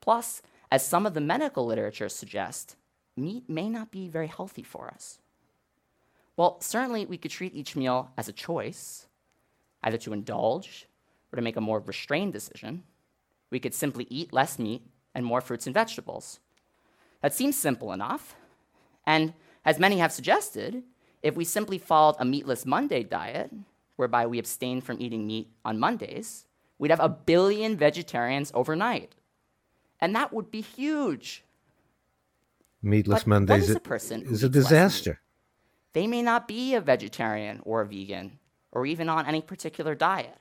Plus, as some of the medical literature suggests, meat may not be very healthy for us. Well, certainly we could treat each meal as a choice, either to indulge or to make a more restrained decision. We could simply eat less meat and more fruits and vegetables. That seems simple enough, and as many have suggested, if we simply followed a meatless Monday diet, whereby we abstain from eating meat on Mondays, we'd have 1 billion vegetarians overnight, And that would be huge. Meatless Mondays is a disaster. They may not be a vegetarian or a vegan or even on any particular diet.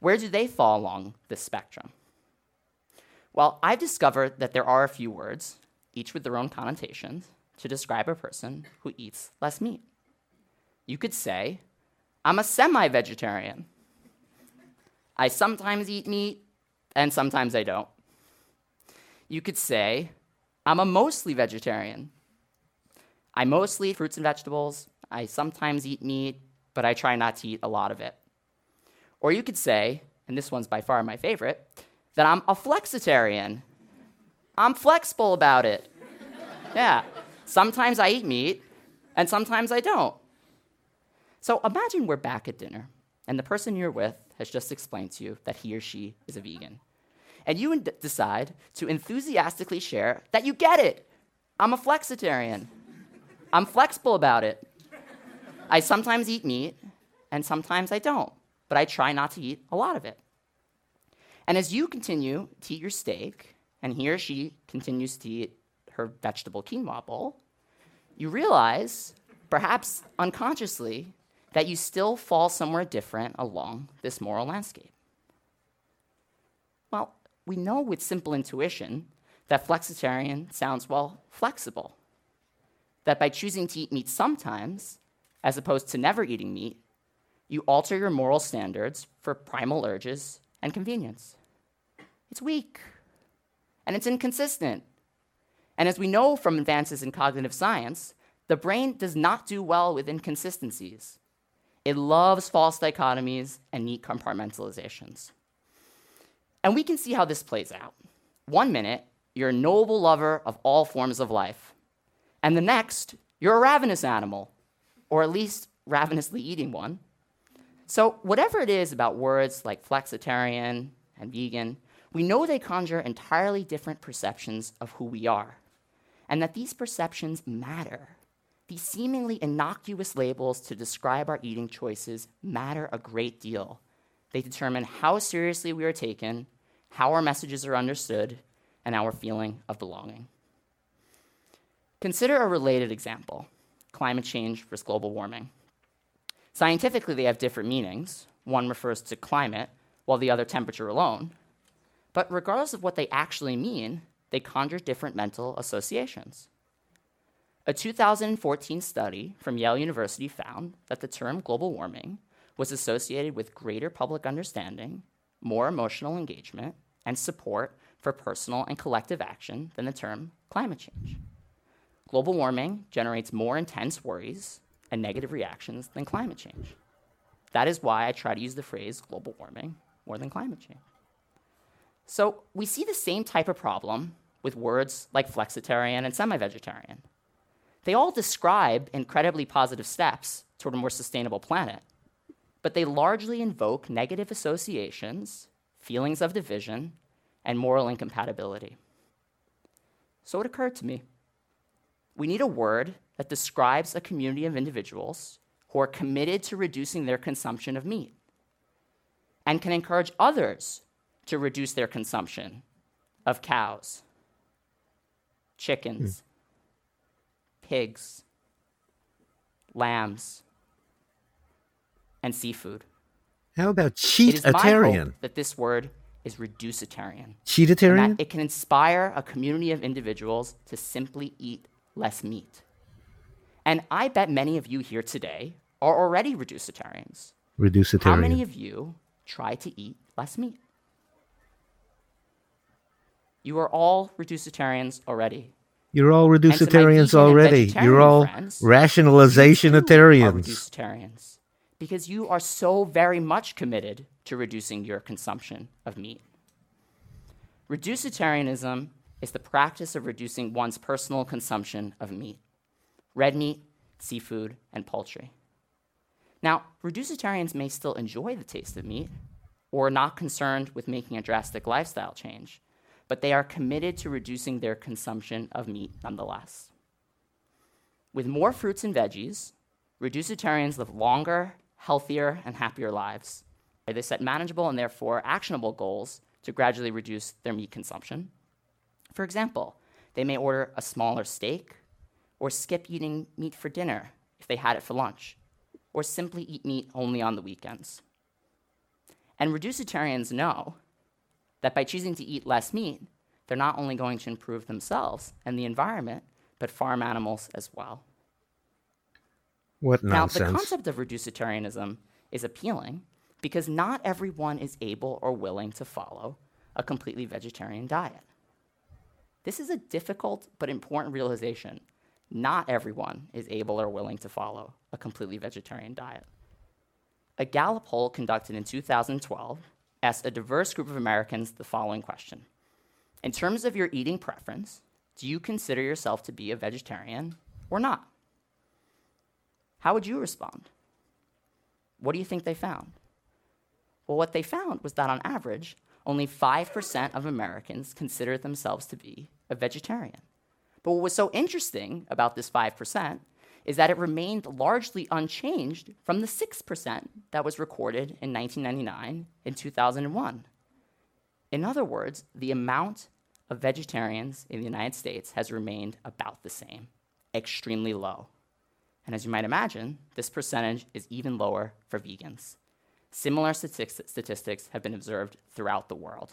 Where do they fall along this spectrum? Well, I've discovered that there are a few words, each with their own connotations, to describe a person who eats less meat. You could say, I'm a semi-vegetarian. I sometimes eat meat, and sometimes I don't. You could say, I'm a mostly vegetarian. I mostly eat fruits and vegetables. I sometimes eat meat, but I try not to eat a lot of it. Or you could say, and this one's by far my favorite, that I'm a flexitarian. I'm flexible about it. Yeah, sometimes I eat meat, and sometimes I don't. So imagine we're back at dinner, and the person you're with has just explained to you that he or she is a vegan. And you decide to enthusiastically share that you get it. I'm a flexitarian. I'm flexible about it. I sometimes eat meat, and sometimes I don't, but I try not to eat a lot of it. And as you continue to eat your steak, and he or she continues to eat her vegetable quinoa bowl, you realize, perhaps unconsciously, that you still fall somewhere different along this moral landscape. Well, we know with simple intuition that flexitarian sounds, well, flexible. That by choosing to eat meat sometimes, as opposed to never eating meat, you alter your moral standards for primal urges and convenience. It's weak, and it's inconsistent. And as we know from advances in cognitive science, the brain does not do well with inconsistencies. It loves false dichotomies and neat compartmentalizations. And we can see how this plays out. One minute, you're a noble lover of all forms of life. And the next, you're a ravenous animal, or at least ravenously eating one. So whatever it is about words like flexitarian and vegan, we know they conjure entirely different perceptions of who we are, and that these perceptions matter. These seemingly innocuous labels to describe our eating choices matter a great deal. They determine how seriously we are taken, how our messages are understood, and our feeling of belonging. Consider a related example, climate change versus global warming. Scientifically, they have different meanings. One refers to climate, while the other temperature alone. But regardless of what they actually mean, they conjure different mental associations. A 2014 study from Yale University found that the term global warming was associated with greater public understanding, more emotional engagement, and support for personal and collective action than the term climate change. Global warming generates more intense worries and negative reactions than climate change. That is why I try to use the phrase global warming more than climate change. So we see the same type of problem with words like flexitarian and semi-vegetarian. They all describe incredibly positive steps toward a more sustainable planet, but they largely invoke negative associations, feelings of division, and moral incompatibility. So it occurred to me, we need a word that describes a community of individuals who are committed to reducing their consumption of meat and can encourage others to reduce their consumption of cows, chickens, pigs, lambs, and seafood. How about cheatitarian? It is my hope that this word is reducitarian. Cheatitarian? And that it can inspire a community of individuals to simply eat less meat. And I bet many of you here today are already reducitarians. Reducitarian. How many of you try to eat less meat? You are all reducitarians already. You're all reducitarians already. You're all rationalizationitarians. Reducitarians, because you are so very much committed to reducing your consumption of meat. Reducitarianism is the practice of reducing one's personal consumption of meat, red meat, seafood, and poultry. Now, reducitarians may still enjoy the taste of meat or are not concerned with making a drastic lifestyle change, but they are committed to reducing their consumption of meat nonetheless. With more fruits and veggies, reducitarians live longer, healthier, and happier lives. They set manageable and therefore actionable goals to gradually reduce their meat consumption. For example, they may order a smaller steak, or skip eating meat for dinner if they had it for lunch, or simply eat meat only on the weekends. And reducitarians know that by choosing to eat less meat, they're not only going to improve themselves and the environment, but farm animals as well. What nonsense. Now, the concept of reducitarianism is appealing because not everyone is able or willing to follow a completely vegetarian diet. This is a difficult but important realization. Not everyone is able or willing to follow a completely vegetarian diet. A Gallup poll conducted in 2012 asked a diverse group of Americans the following question. In terms of your eating preference, do you consider yourself to be a vegetarian or not? How would you respond? What do you think they found? Well, what they found was that on average, only 5% of Americans consider themselves to be a vegetarian. But what was so interesting about this 5% is that it remained largely unchanged from the 6% that was recorded in 1999 and 2001. In other words, the amount of vegetarians in the United States has remained about the same, extremely low. And as you might imagine, this percentage is even lower for vegans. Similar statistics have been observed throughout the world.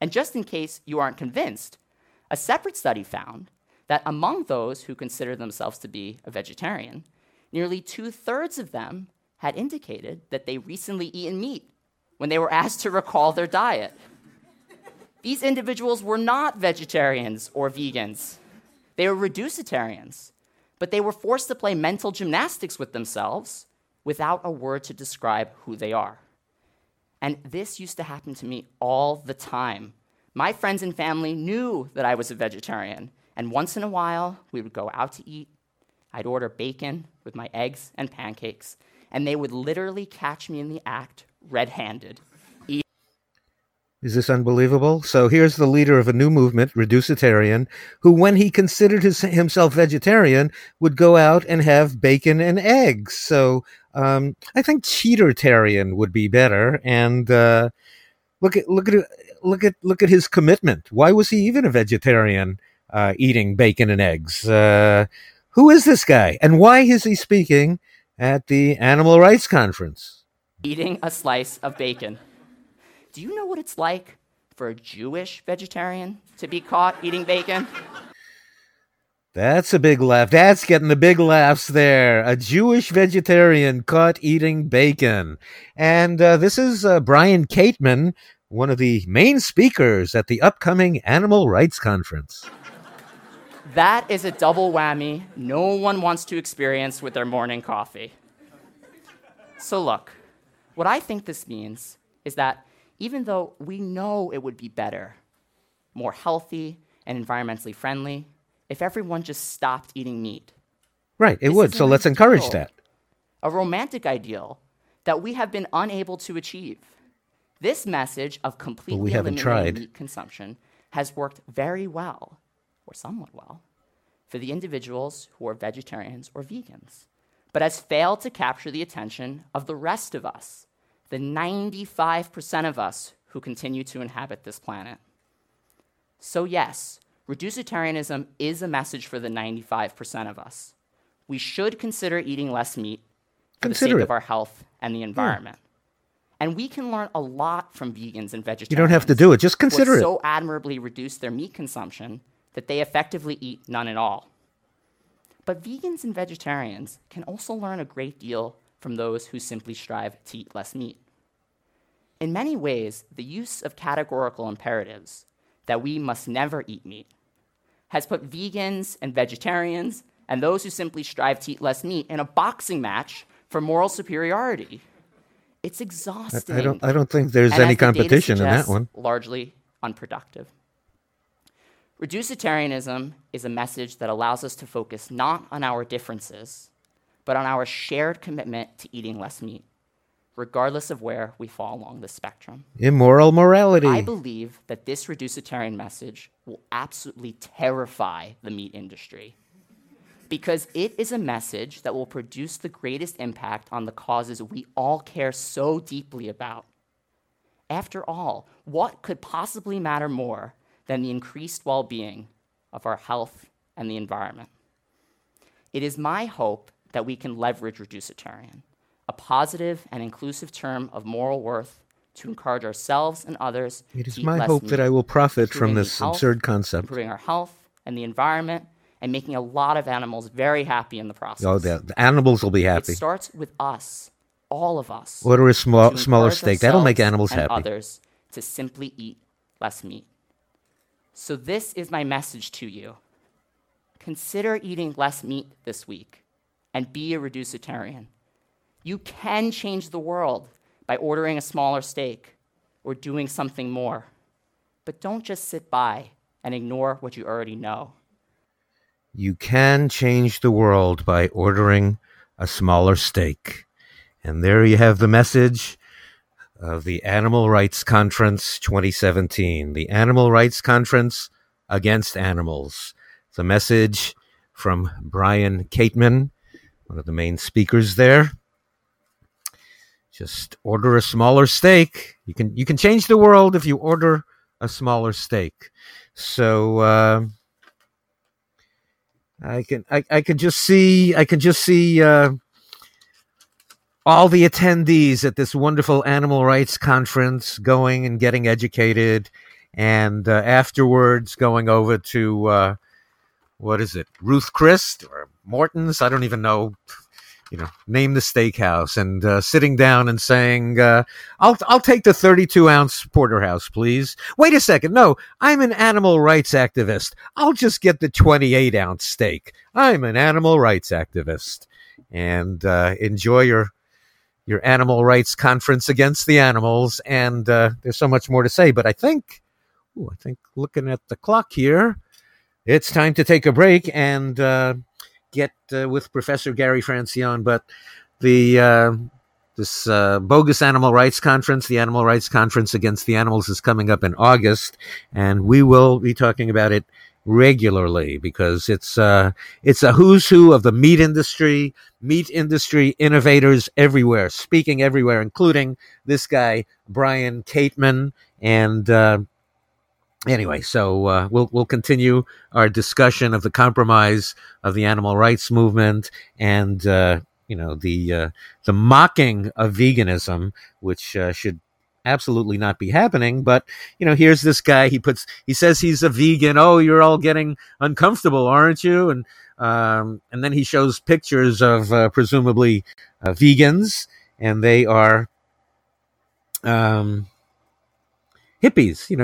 And just in case you aren't convinced, a separate study found that among those who consider themselves to be a vegetarian, nearly two-thirds of them had indicated that they recently eaten meat when they were asked to recall their diet. These individuals were not vegetarians or vegans. They were reducitarians, but they were forced to play mental gymnastics with themselves without a word to describe who they are. And this used to happen to me all the time. My friends and family knew that I was a vegetarian, and once in a while, we would go out to eat. I'd order bacon with my eggs and pancakes, and they would literally catch me in the act red-handed. Is this unbelievable? So here's the leader of a new movement, Reducitarian, who, when he considered himself vegetarian, would go out and have bacon and eggs. So I think Cheatertarian would be better. And look at his commitment. Why was he even a vegetarian? Eating bacon and eggs. Who is this guy? And why is he speaking at the animal rights conference? Eating a slice of bacon. Do you know what it's like for a Jewish vegetarian to be caught eating bacon? That's a big laugh. That's getting the big laughs there. A Jewish vegetarian caught eating bacon. And this is Brian Kateman, one of the main speakers at the upcoming animal rights conference. That is a double whammy no one wants to experience with their morning coffee. So look, what I think this means is that even though we know it would be better, more healthy and environmentally friendly, if everyone just stopped eating meat. Right, it would, so let's encourage that. A romantic ideal that we have been unable to achieve. This message of completely eliminating meat consumption has worked very well, or somewhat well, for the individuals who are vegetarians or vegans, but has failed to capture the attention of the rest of us, the 95% of us who continue to inhabit this planet. So yes, reducitarianism is a message for the 95% of us. We should consider eating less meat for the sake of our health and the environment. And we can learn a lot from vegans and vegetarians. You don't have to do it, just consider it. So admirably reduce their meat consumption that they effectively eat none at all. But vegans and vegetarians can also learn a great deal from those who simply strive to eat less meat. In many ways, the use of categorical imperatives that we must never eat meat has put vegans and vegetarians and those who simply strive to eat less meat in a boxing match for moral superiority. It's exhausting. I don't think there's any competition in that one. Largely unproductive. Reducitarianism is a message that allows us to focus not on our differences, but on our shared commitment to eating less meat, regardless of where we fall along the spectrum. Immoral morality. I believe that this reducitarian message will absolutely terrify the meat industry, because it is a message that will produce the greatest impact on the causes we all care so deeply about. After all, what could possibly matter more than the increased well-being of our health and the environment. It is my hope that we can leverage reducitarian, a positive and inclusive term of moral worth, to encourage ourselves and others. It is my hope that I will profit from this absurd concept, improving our health and the environment, and making a lot of animals very happy in the process. Oh, the animals will be happy. It starts with us, all of us. Order a smaller steak. That'll make animals happy. Others to simply eat less meat. So this is my message to you. Consider eating less meat this week and be a reducitarian. You can change the world by ordering a smaller steak or doing something more. But don't just sit by and ignore what you already know. You can change the world by ordering a smaller steak. And there you have the message of the Animal Rights Conference 2017, the Animal Rights Conference Against Animals. The message from Brian Kateman, one of the main speakers there. Just order a smaller steak. You can change the world if you order a smaller steak. So, I could just see all the attendees at this wonderful animal rights conference going and getting educated, and afterwards going over to Ruth Chris or Morton's? I don't even know. Name the steakhouse, and sitting down and saying, I'll take the 32-ounce porterhouse, please. Wait a second. No, I'm an animal rights activist. I'll just get the 28-ounce steak. I'm an animal rights activist. And enjoy your animal rights conference against the animals. And there's so much more to say. But I think looking at the clock here, it's time to take a break and get with Professor Gary Francione. But this bogus animal rights conference, the Animal Rights Conference Against the Animals, is coming up in August, and we will be talking about it regularly because it's a who's who of the meat industry innovators everywhere, speaking everywhere, including this guy Brian Kateman. And anyway, so we'll continue our discussion of the compromise of the animal rights movement and the mocking of veganism, which should absolutely not be happening. But here's this guy. He says he's a vegan. Oh, you're all getting uncomfortable, aren't you? And then he shows pictures of presumably vegans, and they are hippies.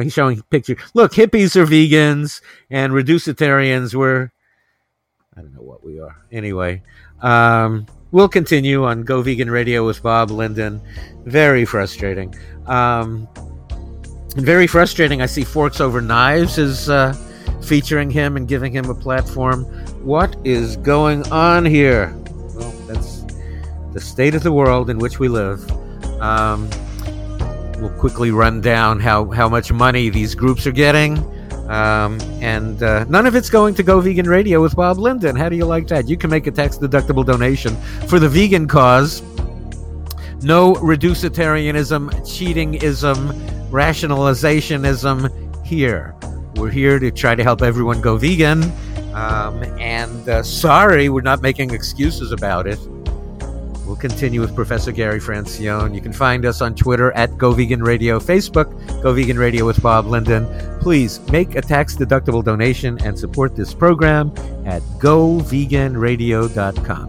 He's showing pictures. Look, hippies are vegans, and reducitarians were, I don't know what we are. Anyway, we'll continue on Go Vegan Radio with Bob Linden. Very frustrating. Very frustrating. I see Forks Over Knives is featuring him and giving him a platform. What is going on here? Well, that's the state of the world in which we live. We'll quickly run down how much money these groups are getting. And none of it's going to Go Vegan Radio with Bob Linden. How do you like that? You can make a tax-deductible donation for the vegan cause. No reducitarianism, cheatingism, rationalizationism here. We're here to try to help everyone go vegan. Sorry, we're not making excuses about it. We'll continue with Professor Gary Francione. You can find us on Twitter at Go Vegan Radio, Facebook, Go Vegan Radio with Bob Linden. Please make a tax-deductible donation and support this program at GoVeganRadio.com.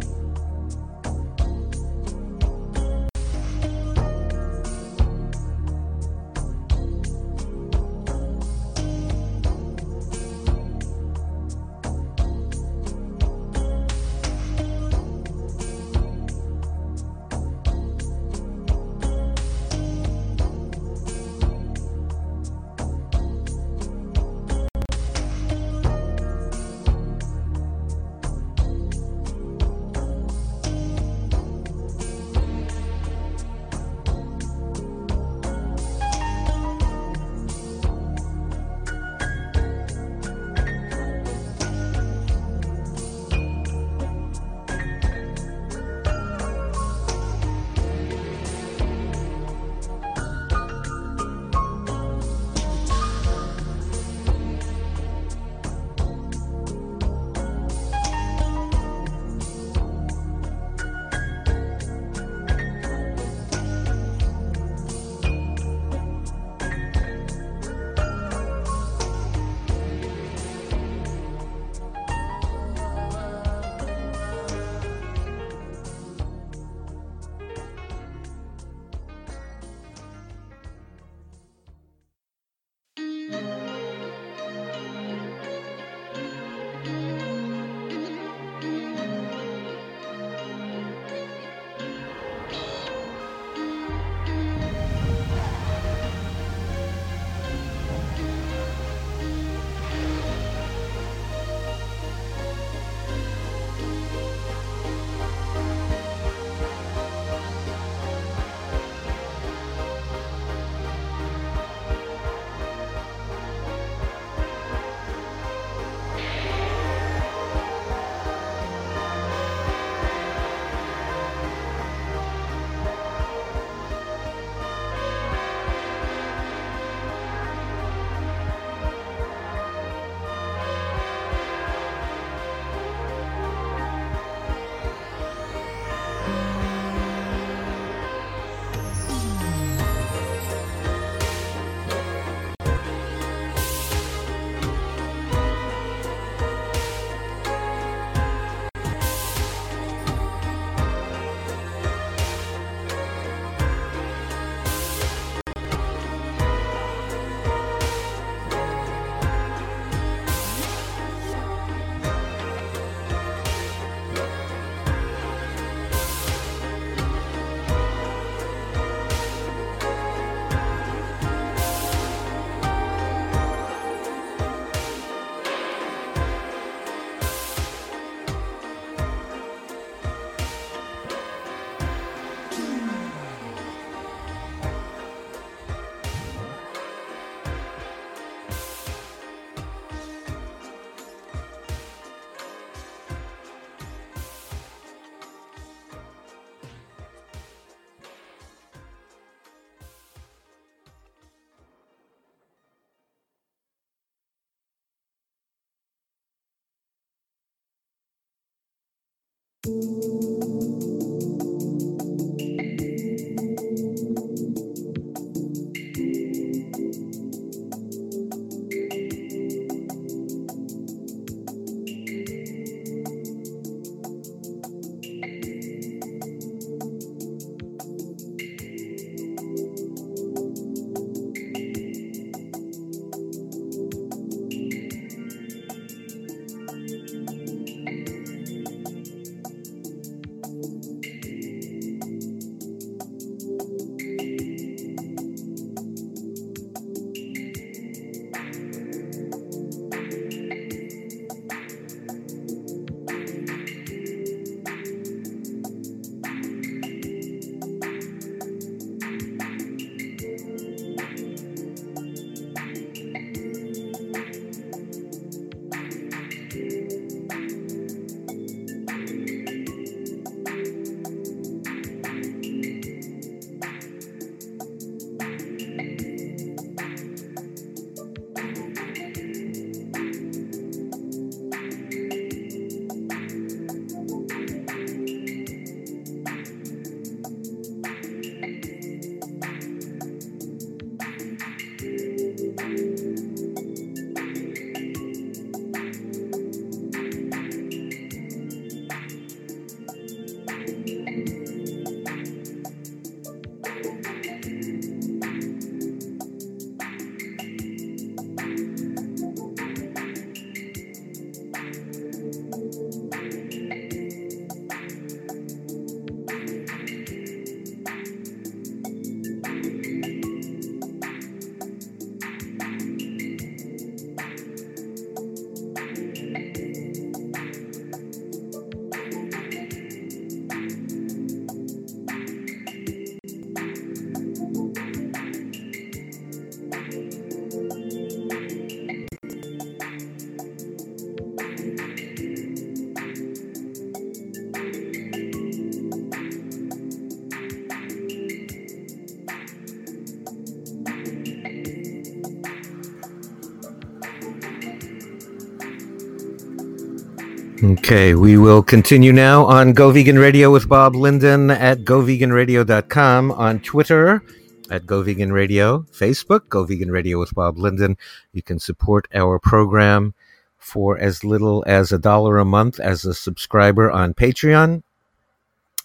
Okay, we will continue now on Go Vegan Radio with Bob Linden at GoVeganRadio.com, on Twitter at GoVeganRadio, Facebook, Go Vegan Radio with Bob Linden. You can support our program for as little as $1 a month as a subscriber on Patreon.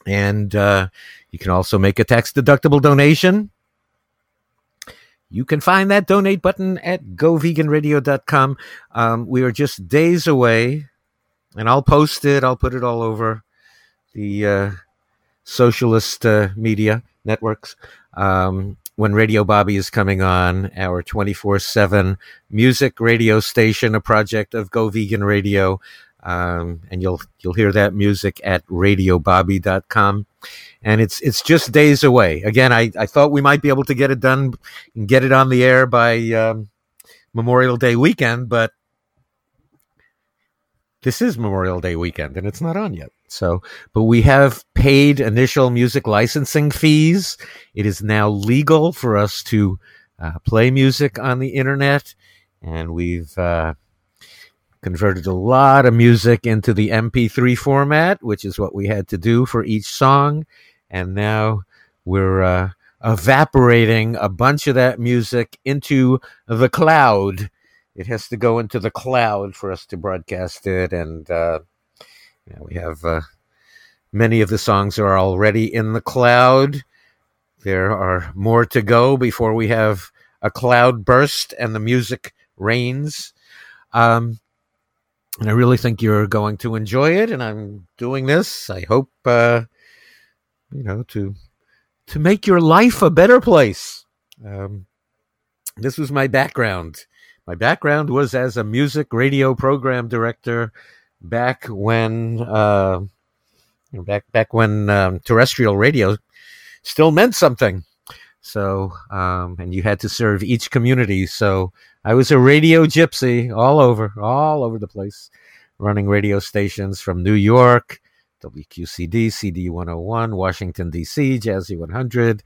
And you can also make a tax-deductible donation. You can find that donate button at GoVeganRadio.com. We are just days away. And I'll post it. I'll put it all over the socialist media networks. When Radio Bobby is coming on, our 24/7 music radio station, a project of Go Vegan Radio, and you'll hear that music at RadioBobby.com. And it's just days away. Again, I thought we might be able to get it done and get it on the air by Memorial Day weekend, but this is Memorial Day weekend, and it's not on yet. So, but we have paid initial music licensing fees. It is now legal for us to play music on the internet, and we've converted a lot of music into the MP3 format, which is what we had to do for each song. And now we're evaporating a bunch of that music into the cloud. It has to go into the cloud for us to broadcast it, and you know, we have many of the songs are already in the cloud. There are more to go before we have a cloud burst and the music rains. And I really think you're going to enjoy it, and I'm doing this, I hope, you know, to make your life a better place. This was my background. My background was as a music radio program director back when terrestrial radio still meant something. So, and you had to serve each community. So I was a radio gypsy all over the place, running radio stations from New York, WQCD, CD 101, Washington, D.C., Jazzy 100,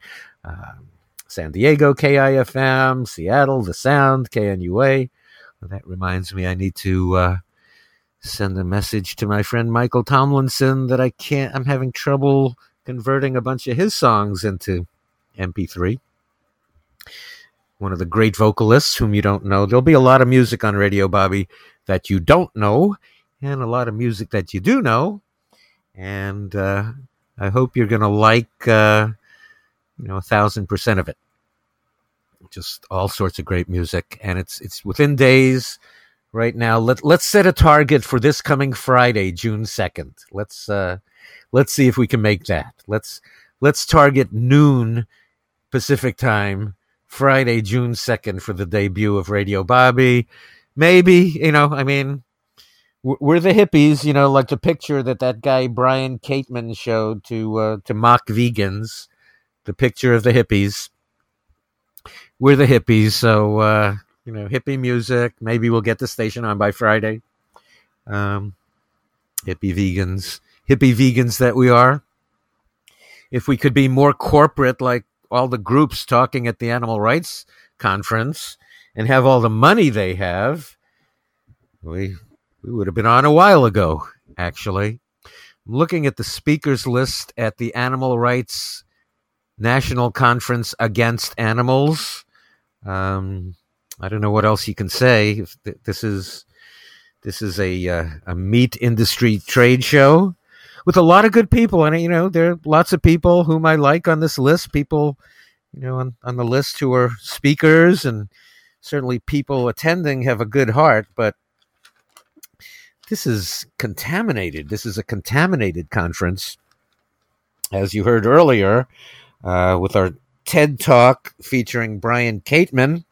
San Diego, KIFM, Seattle, The Sound, KNUA. Well, that reminds me, I need to send a message to my friend Michael Tomlinson that I'm having trouble converting a bunch of his songs into MP3. One of the great vocalists whom you don't know. There'll be a lot of music on Radio Bobby that you don't know and a lot of music that you do know. And I hope you're going to like, 1,000% of it. Just all sorts of great music. And it's within days right now. Let's set a target for this coming Friday, June 2nd. Let's see if we can make that. Let's target noon Pacific time, Friday, June 2nd for the debut of Radio Bobby. Maybe, we're the hippies, like the picture that guy Brian Kateman showed to mock vegans, the picture of the hippies. We're the hippies, so, hippie music. Maybe we'll get the station on by Friday. Hippie vegans that we are. If we could be more corporate, like all the groups talking at the animal rights conference and have all the money they have, we would have been on a while ago, actually. I'm looking at the speakers list at the Animal Rights National Conference Against Animals. I don't know what else you can say. This is a meat industry trade show with a lot of good people. And, there are lots of people whom I like on this list, people, on the list who are speakers, and certainly people attending have a good heart. But this is contaminated. This is a contaminated conference, as you heard earlier, with our TED Talk featuring Brian Kateman.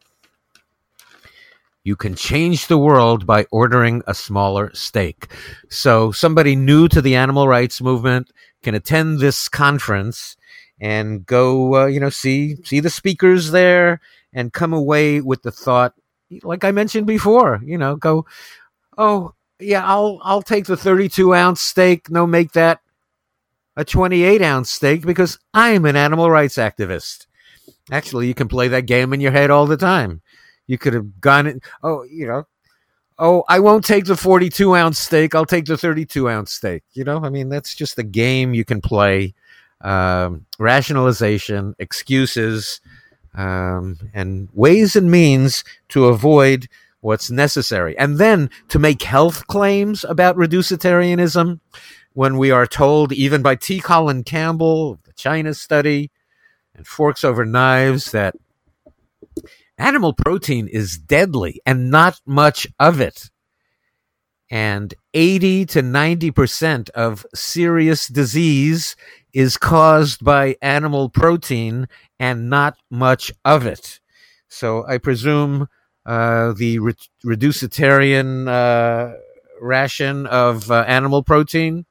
You can change the world by ordering a smaller steak. So somebody new to the animal rights movement can attend this conference and go, see the speakers there and come away with the thought, like I mentioned before, go, oh yeah, I'll take the 32-ounce steak. No, make that a 28-ounce steak because I'm an animal rights activist. Actually, you can play that game in your head all the time. You could have gone in, I won't take the 42-ounce steak. I'll take the 32-ounce steak. That's just a game you can play. Rationalization, excuses, and ways and means to avoid what's necessary. And then to make health claims about reducitarianism when we are told, even by T. Colin Campbell, the China study, and Forks Over Knives, that animal protein is deadly and not much of it. And 80 to 90% of serious disease is caused by animal protein and not much of it. So I presume the reducitarian ration of animal protein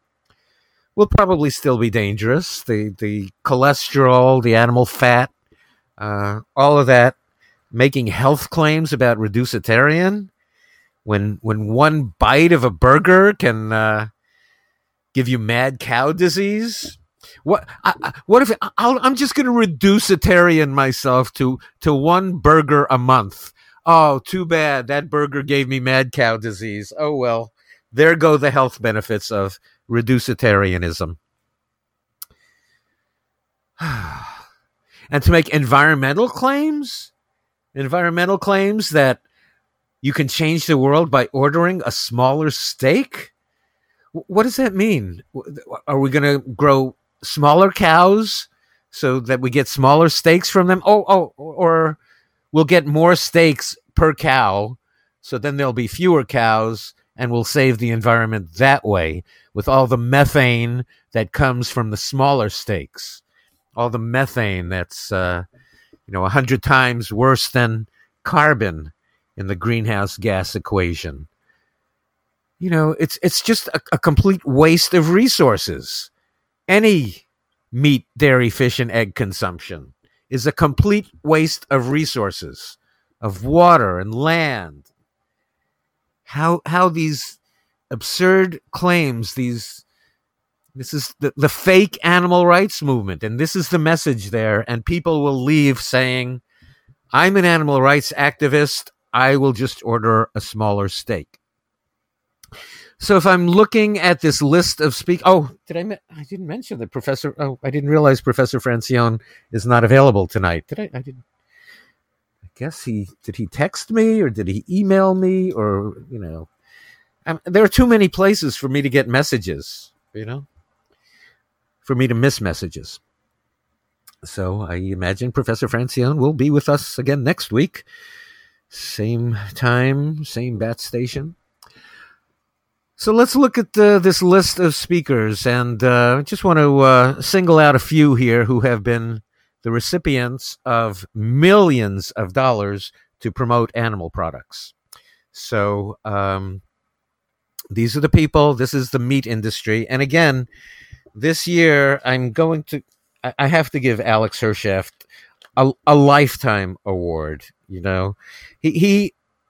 will probably still be dangerous. The cholesterol, the animal fat, all of that. Making health claims about reducitarian when one bite of a burger can give you mad cow disease. What if I'm just going to reducitarian myself to one burger a month? Oh, too bad. That burger gave me mad cow disease. Oh, well, there go the health benefits of reducitarianism. And to make environmental claims that you can change the world by ordering a smaller steak? What does that mean? Are we going to grow smaller cows so that we get smaller steaks from them? Or we'll get more steaks per cow, so then there'll be fewer cows and we'll save the environment that way with all the methane that comes from the smaller steaks. All the methane that's 100 times worse than carbon in the greenhouse gas equation. It's just a complete waste of resources. Any meat, dairy, fish, and egg consumption is a complete waste of resources, of water and land. How these absurd claims, this is the fake animal rights movement, and this is the message there. And people will leave saying, I'm an animal rights activist. I will just order a smaller steak. So if I'm looking at this list of I didn't mention that Professor. Oh, I didn't realize Professor Francione is not available tonight. Did I? I didn't. I guess did he text me or did he email me or there are too many places for me to get messages. For me to miss messages. So I imagine Professor Francione will be with us again next week. Same time, same bat station. So let's look at this list of speakers, and I just want to single out a few here who have been the recipients of millions of dollars to promote animal products. So these are the people. This is the meat industry. And again, this year I have to give Alex Hershaft a lifetime award.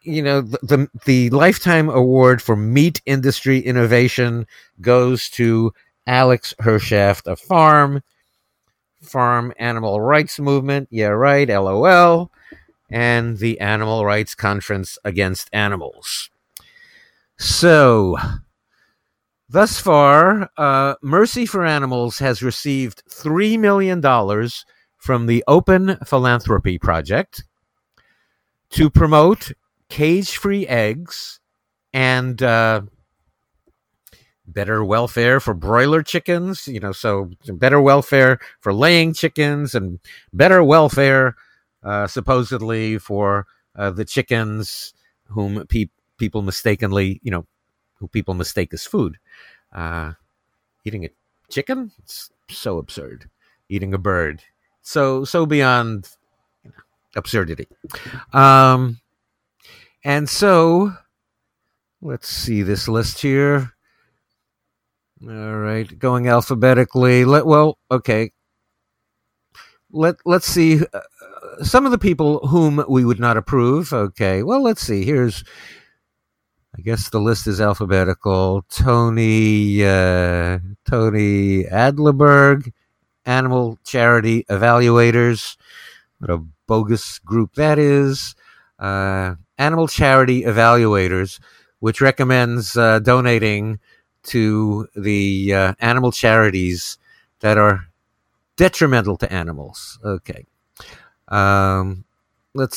The lifetime award for meat industry innovation goes to Alex Hershaft, a farm animal rights movement. Yeah, right. LOL. And the Animal Rights Conference Against Animals. So thus far, Mercy for Animals has received $3 million from the Open Philanthropy Project to promote cage-free eggs and better welfare for broiler chickens, so better welfare for laying chickens and better welfare supposedly for the chickens whom people mistakenly, who people mistake as food. Eating a chicken? It's so absurd. Eating a bird. So beyond absurdity. And so, let's see this list here. All right, going alphabetically. Let's see some of the people whom we would not approve. Okay, well, let's see. Here's, I guess the list is alphabetical. Tony Adlerberg, Animal Charity Evaluators. What a bogus group that is. Animal Charity Evaluators, which recommends donating to the animal charities that are detrimental to animals. Okay. Let's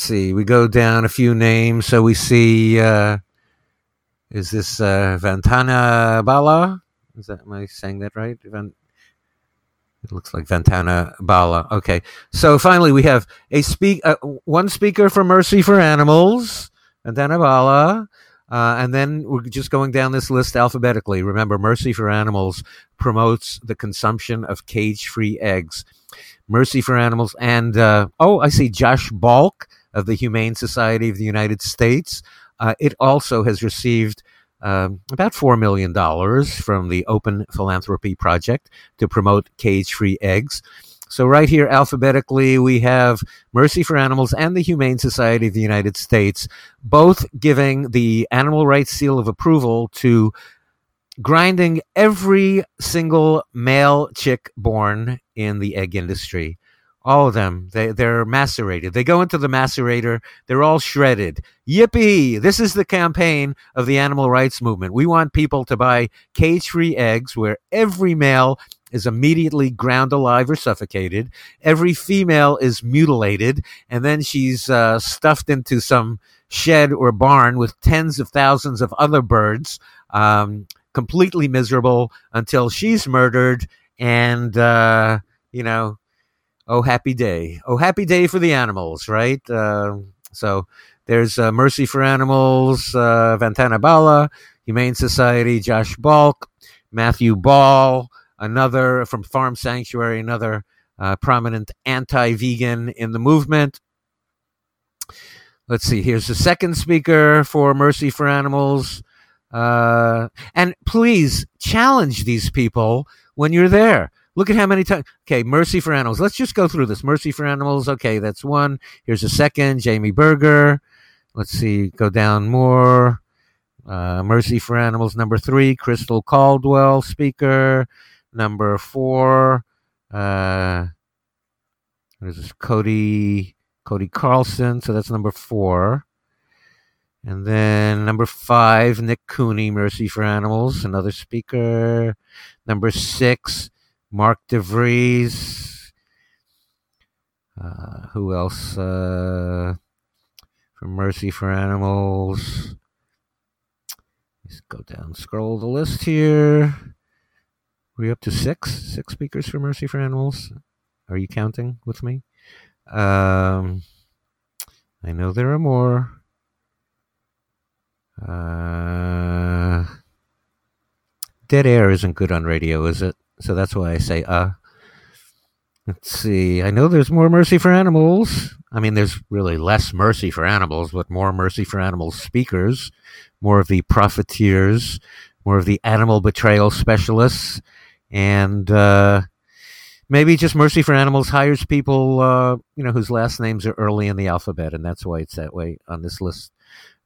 see. We go down a few names. So we see, is this Vandhana Bala? Am I saying that right? It looks like Vandhana Bala. Okay. So finally, we have one speaker for Mercy for Animals, Vandhana Bala, and then we're just going down this list alphabetically. Remember, Mercy for Animals promotes the consumption of cage-free eggs. Mercy for Animals and, I see Josh Balk of the Humane Society of the United States. It also has received about $4 million from the Open Philanthropy Project to promote cage-free eggs. So right here, alphabetically, we have Mercy for Animals and the Humane Society of the United States, both giving the animal rights seal of approval to grinding every single male chick born in the egg industry. All of them, they're macerated. They go into the macerator. They're all shredded. Yippee! This is the campaign of the animal rights movement. We want people to buy cage-free eggs where every male is immediately ground alive or suffocated. Every female is mutilated, and then she's stuffed into some shed or barn with tens of thousands of other birds, completely miserable until she's murdered and, oh, happy day. Oh, happy day for the animals, right? So there's Mercy for Animals, Vandhana Bala, Humane Society, Josh Balk, Matthew Ball, another from Farm Sanctuary, another prominent anti-vegan in the movement. Let's see. Here's the second speaker for Mercy for Animals. And please challenge these people when you're there. Look at how many times. Okay, Mercy for Animals. Let's just go through this. Mercy for Animals. Okay, that's one. Here's a second. Jamie Berger. Let's see. Go down more. Mercy for Animals. Number three, Crystal Caldwell, speaker. Number four, what is this? Cody Carlson. So that's number four. And then number 5, Nick Cooney, Mercy for Animals, another speaker. Number 6, Mark DeVries. Who else from Mercy for Animals? Let's go down, scroll the list here. We're up to 6 speakers for Mercy for Animals. Are you counting with me? I know there are more. Dead air isn't good on radio, is it? So that's why I say, let's see. I know there's more Mercy for Animals. I mean, there's really less Mercy for Animals, but more Mercy for Animals speakers, more of the profiteers, more of the animal betrayal specialists, and maybe just Mercy for Animals hires people, whose last names are early in the alphabet, and that's why it's that way on this list.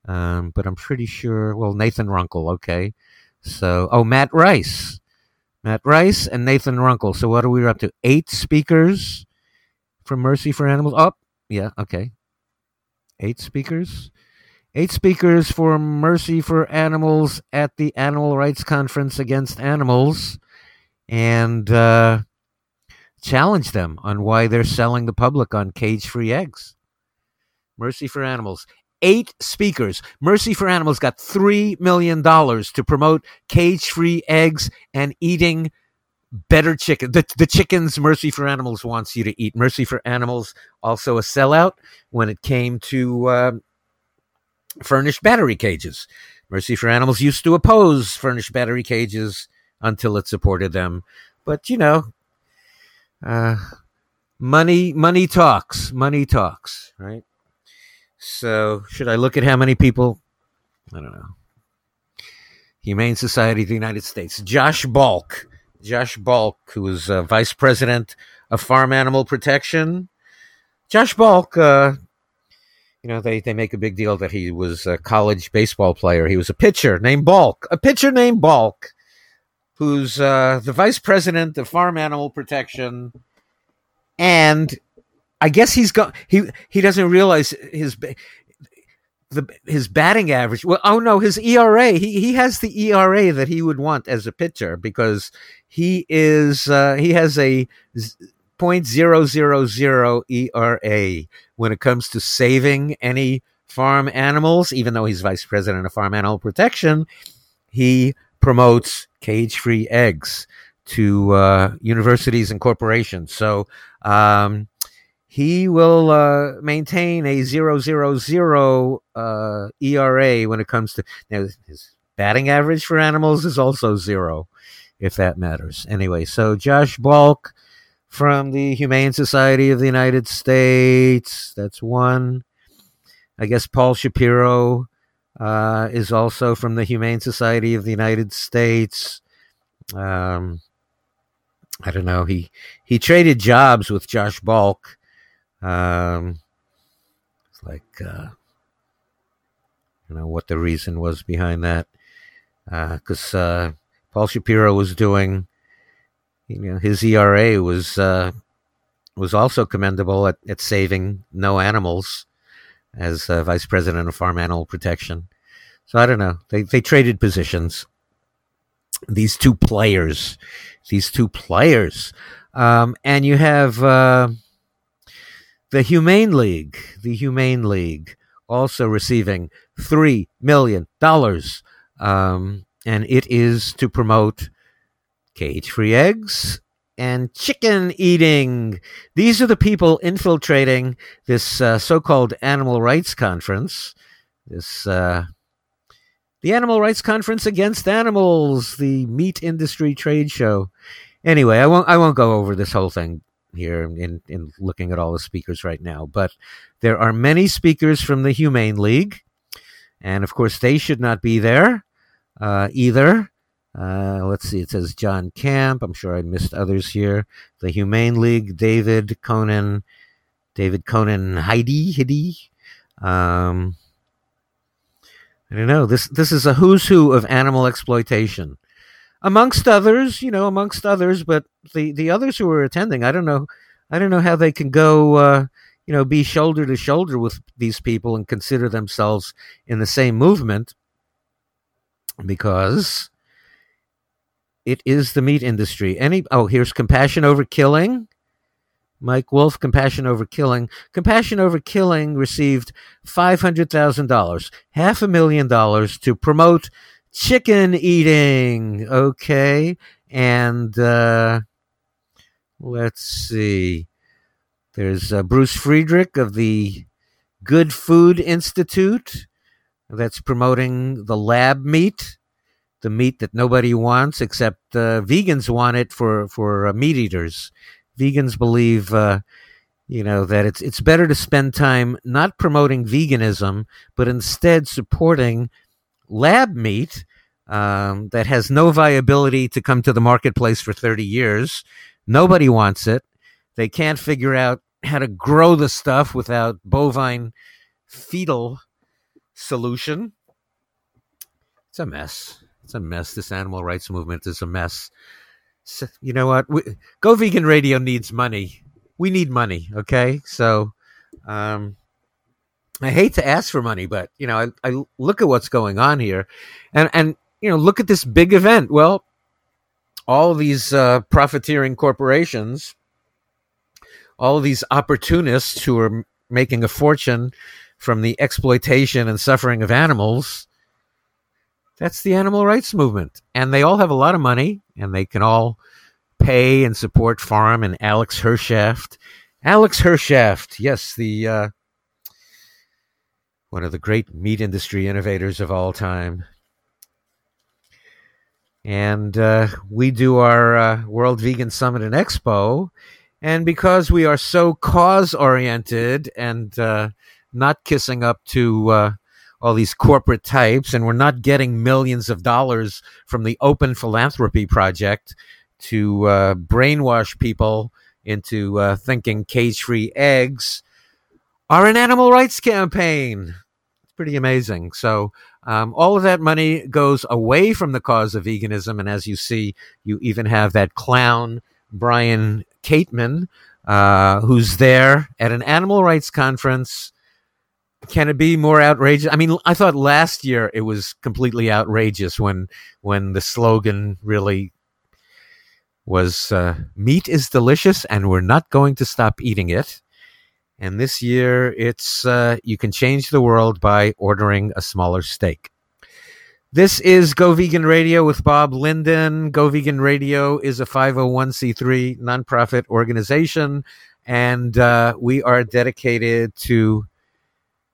But I'm pretty sure, Nathan Runkle, okay. So, Matt Rice and Nathan Runkle. So what are we up to? 8 speakers from Mercy for Animals. 8 speakers for Mercy for Animals at the Animal Rights Conference Against Animals. And challenge them on why they're selling the public on cage-free eggs. Mercy for Animals. 8 speakers. Mercy for Animals got $3 million to promote cage-free eggs and eating better chicken. The chickens Mercy for Animals wants you to eat. Mercy for Animals also a sellout when it came to furnished battery cages. Mercy for Animals used to oppose furnished battery cages until it supported them. But, money talks, right? So, should I look at how many people? I don't know. Humane Society of the United States. Josh Balk, who is Vice President of Farm Animal Protection. Josh Balk, they make a big deal that he was a college baseball player. He was a pitcher named Balk. Who's the Vice President of Farm Animal Protection, and I guess he doesn't realize his batting average. Well, his ERA. He has the ERA that he would want as a pitcher because he has a 0.000 ERA when it comes to saving any farm animals. Even though he's Vice President of Farm Animal Protection, he promotes cage-free eggs to universities and corporations. So, he will maintain a 0.000 ERA when it comes to his batting average for animals is also 0, if that matters. Anyway, so Josh Balk from the Humane Society of the United States, that's one. I guess Paul Shapiro is also from the Humane Society of the United States. I don't know. He traded jobs with Josh Balk. It's like, what the reason was behind that. Because Paul Shapiro was doing, his ERA was also commendable at saving no animals as Vice President of Farm Animal Protection. So I don't know. They traded positions. These two players. And you have the Humane League. The Humane League also receiving $3 million. And it is to promote cage-free eggs and chicken eating. These are the people infiltrating this so-called Animal Rights Conference, the Animal Rights Conference Against Animals, the meat industry trade show. Anyway, I won't go over this whole thing here in looking at all the speakers right now, but there are many speakers from the Humane League, and of course they should not be there either. Let's see, it says John Camp. I'm sure I missed others here. The Humane League, David Conan Heidi. I don't know. This is a who's who of animal exploitation. Amongst others, but the others who are attending, I don't know how they can go you know, be shoulder to shoulder with these people and consider themselves in the same movement, because it is the meat industry. Here's Compassion Over Killing. Mike Wolf, Compassion Over Killing. Compassion Over Killing received $500,000, $500,000 to promote chicken eating. Okay. And let's see. There's Bruce Friedrich of the Good Food Institute that's promoting the lab meat, the meat that nobody wants except vegans want it for meat eaters. Vegans believe, that it's better to spend time not promoting veganism, but instead supporting lab meat that has no viability to come to the marketplace for 30 years. Nobody wants it. They can't figure out how to grow the stuff without bovine fetal solution. It's a mess. It's a mess. This animal rights movement is a mess. So, you know what? Go Vegan Radio needs money. We need money, okay? So I hate to ask for money, but, you know, I look at what's going on here and, you know, look at this big event. Well, all these profiteering corporations, all these opportunists who are making a fortune from the exploitation and suffering of animals, that's the animal rights movement. And they all have a lot of money, and they can all pay and support Farm and Alex Hershaft. Alex Hershaft, yes, the one of the great meat industry innovators of all time. And we do our World Vegan Summit and Expo. And because we are so cause-oriented and not kissing up to all these corporate types, and we're not getting millions of dollars from the Open Philanthropy Project to brainwash people into thinking cage-free eggs are an animal rights campaign. It's pretty amazing. So all of that money goes away from the cause of veganism. And as you see, you even have that clown, Brian Kateman, who's there at an animal rights conference. Can it be more outrageous? I mean, I thought last year it was completely outrageous when the slogan really was meat is delicious and we're not going to stop eating it. And this year it's you can change the world by ordering a smaller steak. This is Go Vegan Radio with Bob Linden. Go Vegan Radio is a 501c3 nonprofit organization, and we are dedicated to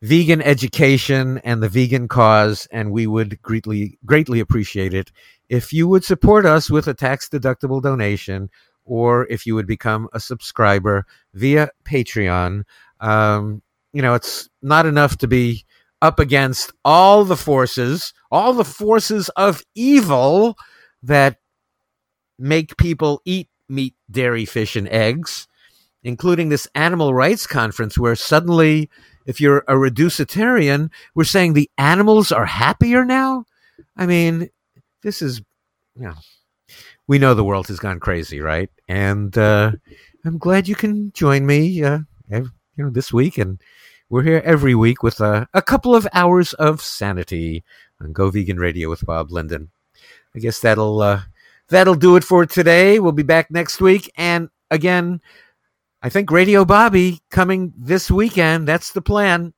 vegan education and the vegan cause, and we would greatly appreciate it if you would support us with a tax-deductible donation, or if you would become a subscriber via Patreon. You know, it's not enough to be up against all the forces of evil that make people eat meat, dairy, fish, and eggs, including this animal rights conference where suddenly, if you're a reducitarian, we're saying the animals are happier now? I mean, this is, you know, we know the world has gone crazy, right? And I'm glad you can join me, this week. And we're here every week with a couple of hours of sanity on Go Vegan Radio with Bob Linden. I guess that'll do it for today. We'll be back next week. And again, I think Radio Bobby coming this weekend. That's the plan.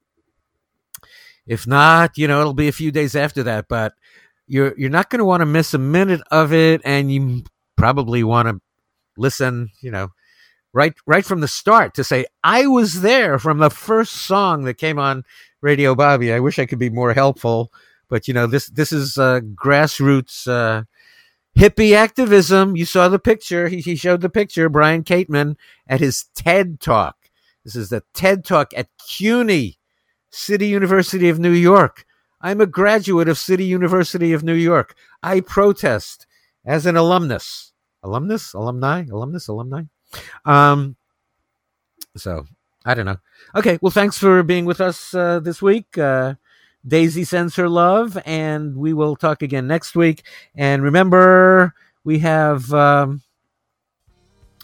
If not, you know, it'll be a few days after that, but you're not going to want to miss a minute of it. And you probably want to listen, you know, right from the start to say, I was there from the first song that came on Radio Bobby. I wish I could be more helpful, but you know, this is grassroots, hippie activism. You saw the picture. He showed the picture, Brian Kateman, at his TED Talk. This is the TED Talk at CUNY, City University of New York. I'm a graduate of City University of New York. I protest as an alumnus. Alumni. So, I don't know. Okay, well, thanks for being with us this week. Daisy sends her love, and we will talk again next week. And remember, we have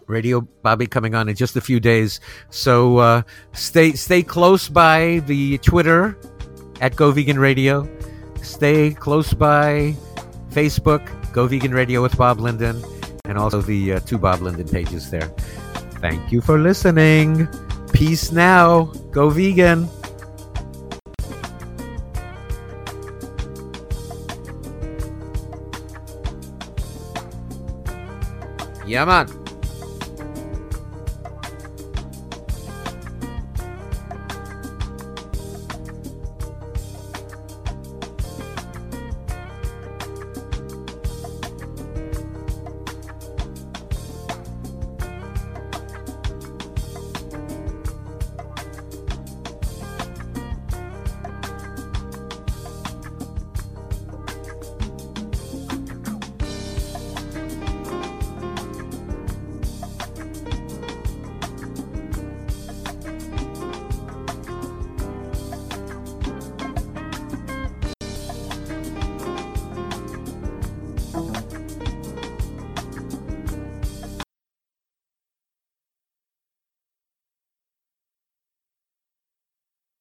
Radio Bobby coming on in just a few days. So stay close by the Twitter at Go Vegan Radio. Stay close by Facebook, Go Vegan Radio with Bob Linden, and also the two Bob Linden pages there. Thank you for listening. Peace now. Go vegan. Yeah, man.